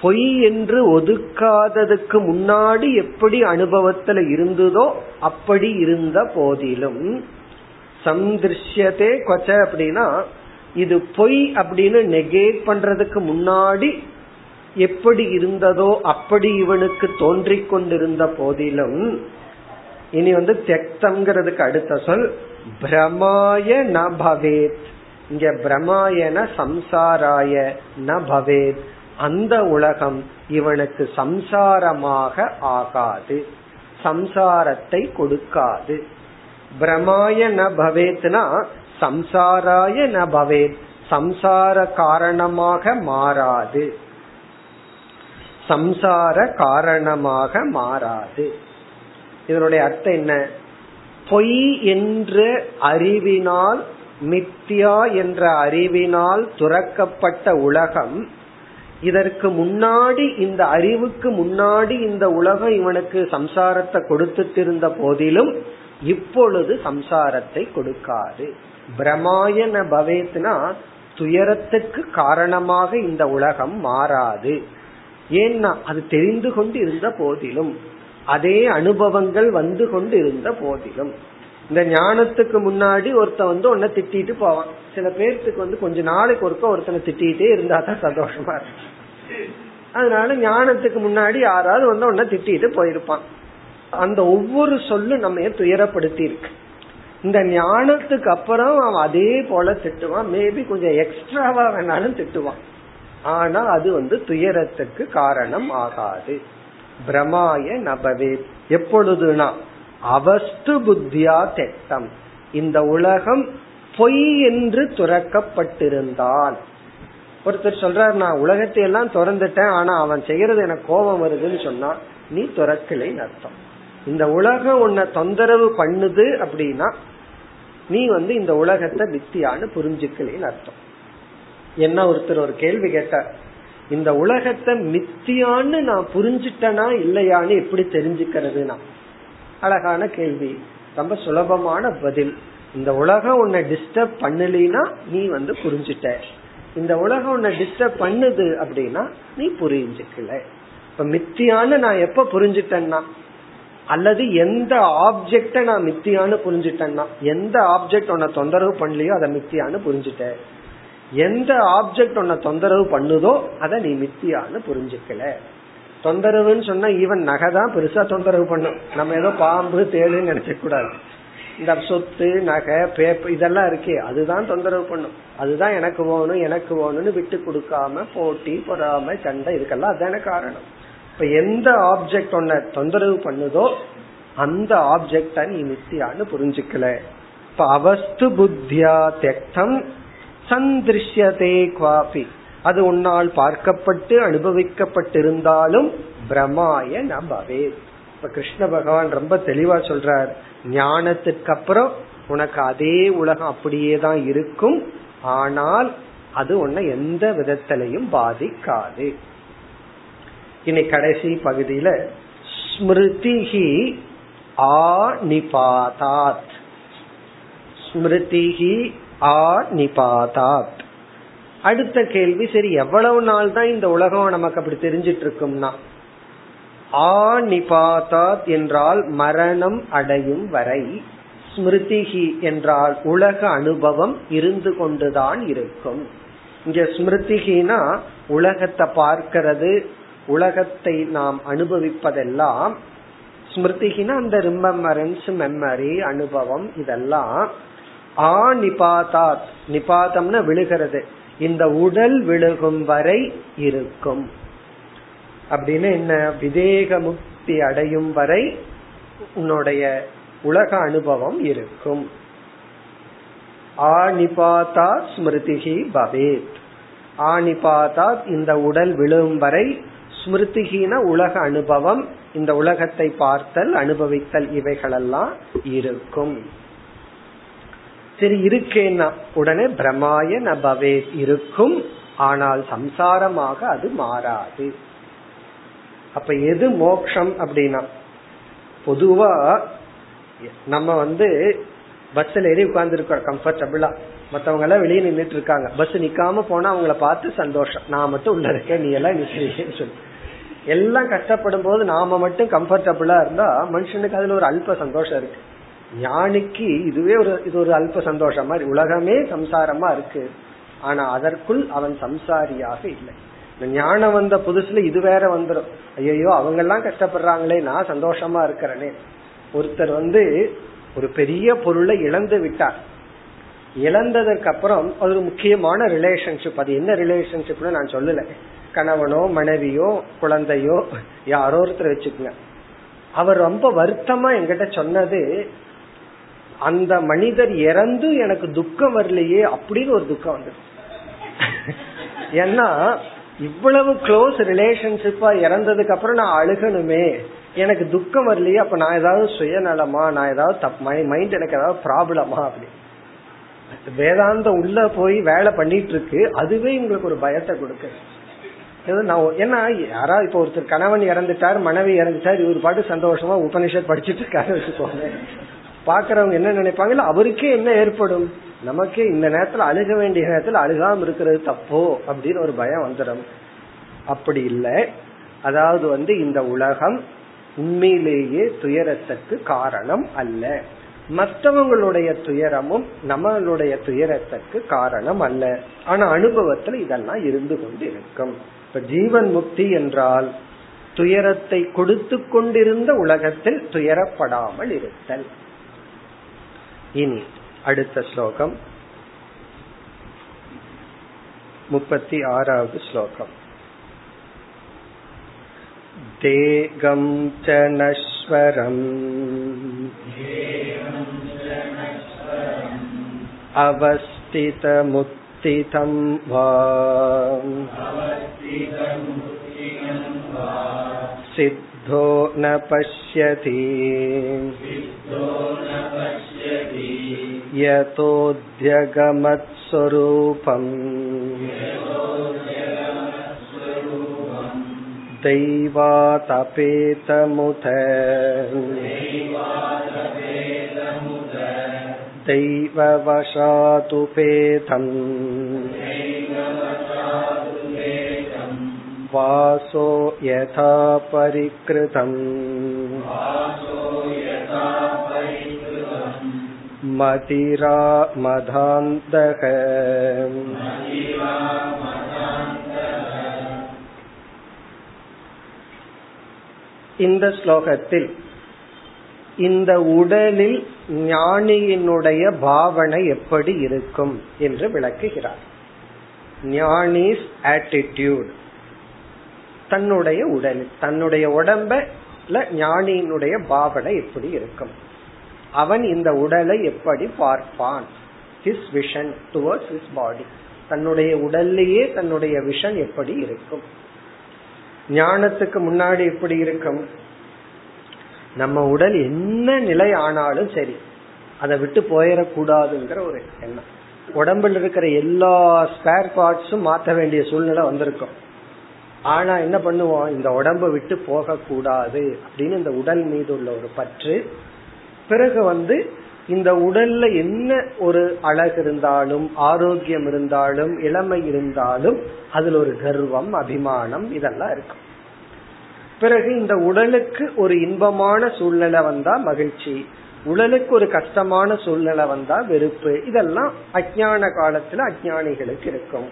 பொய் என்று ஒதுக்காததுக்கு முன்னாடி எப்படி அனுபவத்துல இருந்ததோ அப்படி இருந்த போதிலும். சம்திருஷ்யதே க்வச அப்படின்னா இது பொய் அப்படின்னு நெகேட் பண்றதுக்கு முன்னாடி எப்படி இருந்ததோ அப்படி இவனுக்கு தோன்றிக் கொண்டிருந்த போதிலும். இனி தியக்தம்ங்கிறதுக்கு அடுத்த சொல் பிரமாய ந பவேத். இங்க பிரமாயன சம்சாராய ந பவேத். அந்த உலகம் இவனுக்கு சம்சாரமாக ஆகாது, சம்சாரத்தை கொடுக்காது. பிரமாய ந பவேத்னா சம்சாராய ந பவேத், சம்சார காரணமாக மாறாது, சம்சார காரணமாக மாறாது. இதனுடைய அர்த்தம் என்ன? பொய் என்ற அறிவினால், மித்யா என்ற அறிவினால் துறக்கப்பட்ட உலகம், இதற்கு முன்னாடி இந்த அறிவுக்கு முன்னாடி இந்த உலகம் இவனுக்கு சம்சாரத்தை கொடுத்துட்டு இருந்த போதிலும் இப்பொழுது சம்சாரத்தை கொடுக்காது. பிரமாயன பவேத்னா துயரத்துக்கு காரணமாக இந்த உலகம் மாறாது. ஏன்னா அது தெரிந்து கொண்டு இருந்த போதிலும், அதே அனுபவங்கள் வந்து கொண்டு இருந்த போதிலும். இந்த ஞானத்துக்கு முன்னாடி ஒருத்தன் உன்னை திட்டிட்டு போவான். சில பேர்த்துக்கு கொஞ்ச நாளைக்கு ஒருக்க ஒருத்தனை திட்டே இருந்தா தான் சந்தோஷமா இருக்கு. அதனால ஞானத்துக்கு முன்னாடி யாராவது உன்னை திட்டிட்டு போயிருப்பான். அந்த ஒவ்வொரு சொல்லும் நம்ம துயரப்படுத்தி இருக்கு. இந்த ஞானத்துக்கு அப்புறம் அவன் அதே போல திட்டுவான், மேபி கொஞ்சம் எக்ஸ்ட்ராவா வேணாலும் திட்டுவான். ஆனா அது துயரத்துக்கு காரணம் ஆகாது. பிரமாய நபவே எப்பொழுதுனா அவஸ்து புத்தியா தியக்தம். இந்த உலகம் பொய் என்று துறக்கப்பட்டிருந்தால், ஒருத்தர் சொல்றாரு நான் உலகத்தை எல்லாம் துறந்துட்டேன் ஆனா அவன் செய்யறது எனக்கு கோபம் வருதுன்னு சொன்னா நீ துறக்கலை அர்த்தம். இந்த உலகம் உன்னை தொந்தரவு பண்ணுது அப்படின்னா நீ இந்த உலகத்தை மித்தியான்னு புரிஞ்சுக்கலைன்னு அர்த்தம். என்ன ஒருத்தர் ஒரு கேள்வி கேட்டார், இந்த உலகத்தை மித்தியான்னு நான் புரிஞ்சுட்டனா இல்லையான்னு எப்படி தெரிஞ்சுக்கிறதுனா? அழகான கேள்வி, ரொம்ப சுலபமான பதில். இந்த உலகம் உன்னை டிஸ்டர்ப் பண்ணலினா நீ புரிஞ்சுட்ட, இந்த உலகம் உன்னை டிஸ்டர்ப் பண்ணுது அப்படின்னா நீ புரிஞ்சுக்கல. இப்ப மித்தியான்னு நான் எப்ப புரிஞ்சுட்டேன்னா அல்லது எந்த ஆப்ஜெக்ட நான் மித்தியான்னு புரிஞ்சுட்டேன்னா, எந்த ஆப்ஜெக்ட் உன்னை தொந்தரவு பண்ணலையோ அதை மித்தியான்னு புரிஞ்சுட்ட, எந்த ஆப்ஜெக்ட் உன்னை தொந்தரவு பண்ணுதோ அதை நீ மித்தியான்னு புரிஞ்சுக்கல. தொந்தரவுன்னு சொன்னா ஈவன் நகை தான் பெருசா தொந்தரவு பண்ணும், நம்ம ஏதோ பாம்பு தேளுன்னு நினைச்ச கூடாது. இந்த சொத்து நகை பேப்பர் இதெல்லாம் இருக்கே அதுதான் தொந்தரவு பண்ணும், அதுதான் எனக்கு வேணும் எனக்கு வேணும்னு விட்டு கொடுக்காம போட்டி பொறாம சண்டை இதுக்கெல்லாம் அதான காரணம். இப்ப எந்த ஆப்ஜெக்ட் ஒன்ன தொந்தரவு பண்ணுதோ அந்த ஆப்ஜெக்ட நீ மித்தியான்னு புரிஞ்சுக்கல. இப்ப அவஸ்து புத்தியா தியக்தம் சந்திருஷ்யதே குவாபி, அது உன்னால் பார்க்கப்பட்டு அனுபவிக்கப்பட்டிருந்தாலும் பிரமாய நம்பவே. இப்ப கிருஷ்ண பகவான் ரொம்ப தெளிவா சொல்றார், ஞானத்துக்கு அப்புறம் உனக்கு அதே உலகம் அப்படியே தான் இருக்கும், ஆனால் அது உன்னை எந்த விதத்திலையும் பாதிக்காது. இனி கடைசி பகுதியில ஸ்மிருதிஹி ஆநிபாதாத், ஸ்மிருதிஹி ஆநிபாதாத். அடுத்த கேள்வி, சரி எவ்வளவு நாள் தான் இந்த உலகம் நமக்கு அப்படி தெரிஞ்சிட்டு இருக்கும்னா, ஆநிபாதாத் என்றால் மரணம் அடையும் வரை, ஸ்மிருதிஹி என்றால் உலக அனுபவம் இருந்து கொண்டுதான் இருக்கும். இங்க ஸ்மிருதிஹினா உலகத்தை பார்க்கிறது, உலகத்தை நாம் அனுபவிப்பதெல்லாம். ஸ்மிருதிஹினா அந்த ரிமெம்பரன்ஸ், மெமரி, அனுபவம் இதெல்லாம். ஆநிபாதாத், நிபாதம்னா விழுகிறது, இந்த உடல் விழுகும் வரை இருக்கும். அப்படின்னு என்ன, விதேக முக்தி அடையும் வரை உன்னுடைய உலக அனுபவம் இருக்கும். ஆநிபாதா ஸ்மிருதிஹி பவேத், ஆநிபாதா இந்த உடல் விழும் வரை, ஸ்மிருதிஹின உலக அனுபவம், இந்த உலகத்தை பார்த்தல் அனுபவித்தல் இவைகளெல்லாம் இருக்கும். சரி இருக்கேன்னா உடனே பிரமாய ந பவேத், இருக்கும், ஆனால் சம்சாரமாக அது மாறாது. அப்ப எது மோக்ஷம் அப்படின்னா, பொதுவா நம்ம பஸ்ல ஏறி உட்கார்ந்துருக்கோம் கம்ஃபர்டபுளா, மத்தவங்க எல்லாம் வெளியே நின்றுட்டு இருக்காங்க, பஸ் நிக்காம போனா அவங்கள பார்த்து சந்தோஷம், நான் மட்டும் உள்ள இருக்கேன் நீ எல்லாம் நிக்கிறேன்னு சொல்லி எல்லாம் கஷ்டப்படும் போது நாம மட்டும் கம்ஃபர்டபுளா இருந்தா மனுஷனுக்கு அதுல ஒரு அல்ப சந்தோஷம் இருக்கு. ஞானிக்கு இதுவே இது ஒரு அல்ப சந்தோஷம் மாதிரி, உலகமே சம்சாரமா இருக்கு, ஆனா அதற்குள் அவன் சம்சாரியாக இல்லை. ஞானம் வந்த புதுசுல இது வேற வந்துடும், ஐயோ அவங்க எல்லாம் கஷ்டப்படுறாங்களே நான் சந்தோஷமா இருக்கிறேனே. ஒருத்தர் ஒரு பெரிய பொருளை இழந்து விட்டார், இழந்ததற்கு அப்புறம் ஒரு முக்கியமான ரிலேஷன்ஷிப், அது என்ன ரிலேஷன்ஷிப்னு நான் சொல்லல, கணவனோ மனைவியோ குழந்தையோ யாரோ ஒருத்தர் வச்சுக்கோங்க, அவர் ரொம்ப வருத்தமா என்கிட்ட சொன்னது, அந்த மனிதர் இறந்து எனக்கு துக்கம் வரலையே அப்படின்னு ஒரு துக்கம் வந்துடும். ஏன்னா இவ்வளவு க்ளோஸ் ரிலேஷன்ஷிப்பா இறந்ததுக்கு அப்புறம் நான் அழுகணுமே, எனக்கு துக்கம் வரலையே, அப்ப நான் ஏதாவது சுயநலமா, நான் ஏதாவது மைண்ட் எனக்கு ஏதாவது ப்ராப்ளமா அப்படி வேதாந்தம் உள்ள போய் வேலை பண்ணிட்டு இருக்கு. அதுவே உங்களுக்கு ஒரு பயத்தை கொடுக்குது. ஏன்னா யாராவது இப்ப ஒருத்தர் கணவன் இறந்துட்டார் மனைவி இறந்துட்டார், இவர் பாட்டு சந்தோஷமா உபனிஷத் படிச்சுட்டு இருக்காரு வச்சுக்கோங்க, பாக்குறவங்க என்ன நினைப்பாங்கல்ல, அவருக்கே என்ன ஏற்படும், நமக்கு இந்த நேரத்துல அழுக வேண்டிய நேரத்துல அழுகாம இருக்கிறது தப்போ அப்படின்னு ஒரு பயம் வந்துடும். அப்படி இல்லை, அதாவது இந்த உலகம் உண்மையிலேயே துயரத்துக்கு காரணம் அல்ல, மற்றவங்களுடைய துயரமும் நம்மளுடைய துயரத்துக்கு காரணம் அல்ல, ஆனா அனுபவத்துல இதெல்லாம் இருந்து கொண்டு இருக்கும். இப்ப ஜீவன் முக்தி என்றால் துயரத்தை கொடுத்து கொண்டிருந்த உலகத்தில் துயரப்படாமல் இருத்தல். இனி அடுத்த ஸ்லோகம் 36வது ஸ்லோகம். தேகம் ச நஸ்வரம் அவஸ்தித முக்திதம் வா சித்தோ ந பஷ்யதி யதோத்யகமத் ஸ்வரூபம் தெய்வாத் அபேதமுத தெய்வவசாதுபேதம் வாசோ யதா பரிக்ருதம் மதிரா மதாந்தக. இந்த ஸ்லோகத்தில் இந்த உடலில் ஞானியினுடைய பாவனை எப்படி இருக்கும் என்று விளக்குகிறார். ஞானிஸ் ஆட்டிடியூட், தன்னுடைய உடலில், தன்னுடைய உடம்புல ஞானியினுடைய பாவனை எப்படி இருக்கும், அவன் இந்த உடலை எப்படி பார்ப்பான், his vision towards his body, தன்னுடைய உடல்லையே தன்னுடைய விஷன் எப்படி இருக்கும். ஞானத்துக்கு முன்னாடி எப்படி இருக்கும், நம்ம உடல் என்ன நிலை ஆனாலும் சரி அதை விட்டு போயிடக்கூடாதுங்கிற ஒரு எண்ணம். உடம்புல இருக்கிற எல்லா ஸ்பேர் பார்ட்ஸும் மாற்ற வேண்டிய சூழ்நிலை வந்திருக்கும். ஆனா என்ன பண்ணுவோம், இந்த உடம்பை விட்டு போக கூடாது அப்படின்னு இந்த உடல் மீது உள்ள ஒரு பற்று. பிறகு இந்த உடல்ல என்ன ஒரு அழகு இருந்தாலும், ஆரோக்கியம் இருந்தாலும், இளமை இருந்தாலும் அதுல ஒரு கர்வம், அபிமானம் இதெல்லாம் இருக்கும். பிறகு இந்த உடலுக்கு ஒரு இன்பமான சூழ்நிலை வந்தா மகிழ்ச்சி, உடலுக்கு ஒரு கஷ்டமான சூழ்நிலை வந்தா வெறுப்பு, இதெல்லாம் அஞ்ஞான காலத்துல அஞ்ஞானிகளுக்கு இருக்கும்.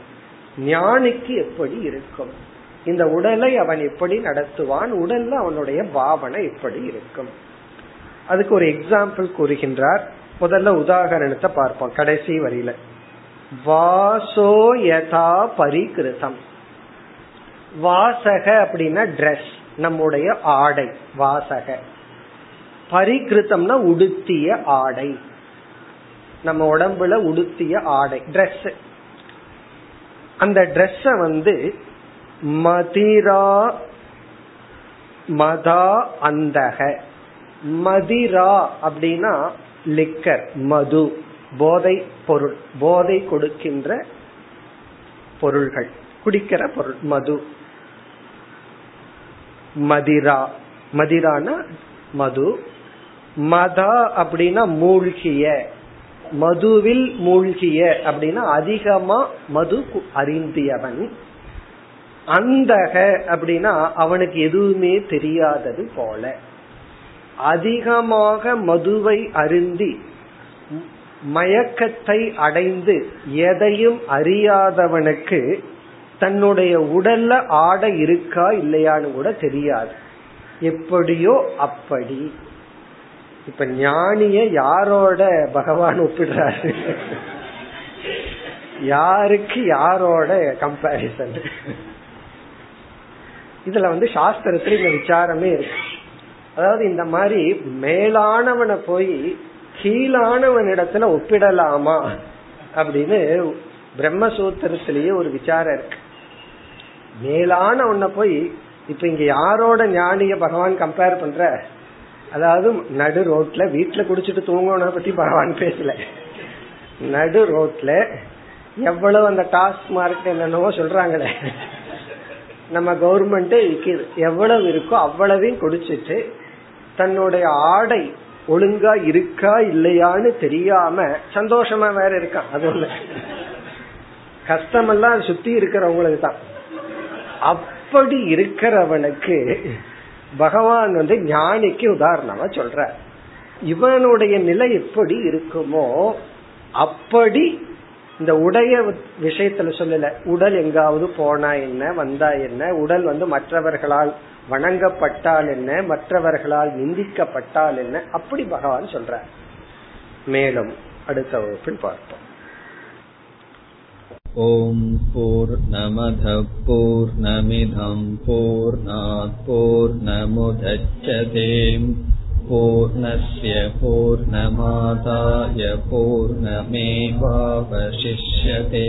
ஞானிக்கு எப்படி இருக்கும், இந்த உடலை அவன் எப்படி நடத்துவான், உடல்ல அவனுடைய பாவனை எப்படி இருக்கும். அதுக்கு ஒரு எக்ஸாம்பிள் கூறுகின்றார். முதல்ல உதாரணத்தை பார்ப்போம். கடைசி வரியில வாசோ யதா பரிகிருதம். வாசக அப்படின்னா ட்ரெஸ், நம்முடைய ஆடை. வாசக பரிகிருதம்னா உடுத்திய ஆடை, நம்ம உடம்புல உடுத்திய ஆடை ட்ரெஸ். அந்த ட்ரெஸ் மதிரா மதா அந்தக. மதிரா அப்படின்னா லிக்கர், மது போதை பொருள், போதை கொடுக்கின்ற பொருள்கள், குடிக்கிற பொருள் மது. மதிரா, மதிரானா மது. மதா அப்படின்னா மூழ்கிய, மதுவில் மூழ்கிய அப்படின்னா அதிகமா மது அறிந்தியவன். அந்தக அப்படின்னா அவனுக்கு எதுவுமே தெரியாதது போல, அதிகமாக மதுவை அருந்தி மயக்கத்தை அடைந்து எதையும் அறியாதவனுக்கு தன்னுடைய உடல்ல ஆடை இருக்கா இல்லையான்னு கூட தெரியாது, எப்படியோ அப்படி. இப்ப ஞானிய யாரோட பகவான் ஒப்பிடுறாரு, யாருக்கு யாரோட கம்பாரிசன்? இதுல சாஸ்திரத்துல இந்த விசாரமே இருக்கு. அதாவது இந்த மாதிரி மேலானவனை போய் கீழானவன் இடத்துல ஒப்பிடலாமா அப்படின்னு பிரம்மசூத்திரத்திலேயே ஒரு விசாரம் இருக்கு. மேலானவனை போய் இப்ப இங்க யாரோட ஞானிய பகவான் கம்பேர் பண்ற? அதாவது நடு ரோட்ல வீட்டுல குடிச்சிட்டு தூங்கவன பத்தி பகவான் பேசல. நடு ரோட்ல எவ்வளவு அந்த டாஸ்மார்க் என்னென்னவோ சொல்றாங்களே, நம்ம கவர்மெண்ட் எவ்வளவு இருக்கோ அவ்வளவையும் குடிச்சிட்டு தன்னுடைய ஆடை ஒழுங்கா இருக்கா இல்லையான்னு தெரியாம சந்தோஷமா வேற இருக்கான். அது ஒண்ணு கஷ்டமெல்லாம் சுத்தி இருக்கிறவங்களுக்கு தான். அப்படி இருக்கிறவனுக்கு பகவான் ஞானிக்கு உதாரணமா சொல்ற, இவனுடைய நிலை எப்படி இருக்குமோ அப்படி. இந்த உடைய விஷயத்துல சொல்லல, உடல் எங்காவது போனா என்ன, வந்தா என்ன, உடல் மற்றவர்களால் வணங்கப்பட்டால் என்ன, மற்றவர்களால் நிந்திக்கப்பட்டால் என்ன, அப்படி பகவான் சொல்ற. மேலும் அடுத்த வகுப்பில் பார்ப்போம். ஓம் பூர்ணமத பூர்ணமிதம் பூர்ணாத் பூர்ணமுதச்யதே பூர்ணஸ்ய பூர்ணமாதாய பூர்ணமேவாவசிஷ்யதே.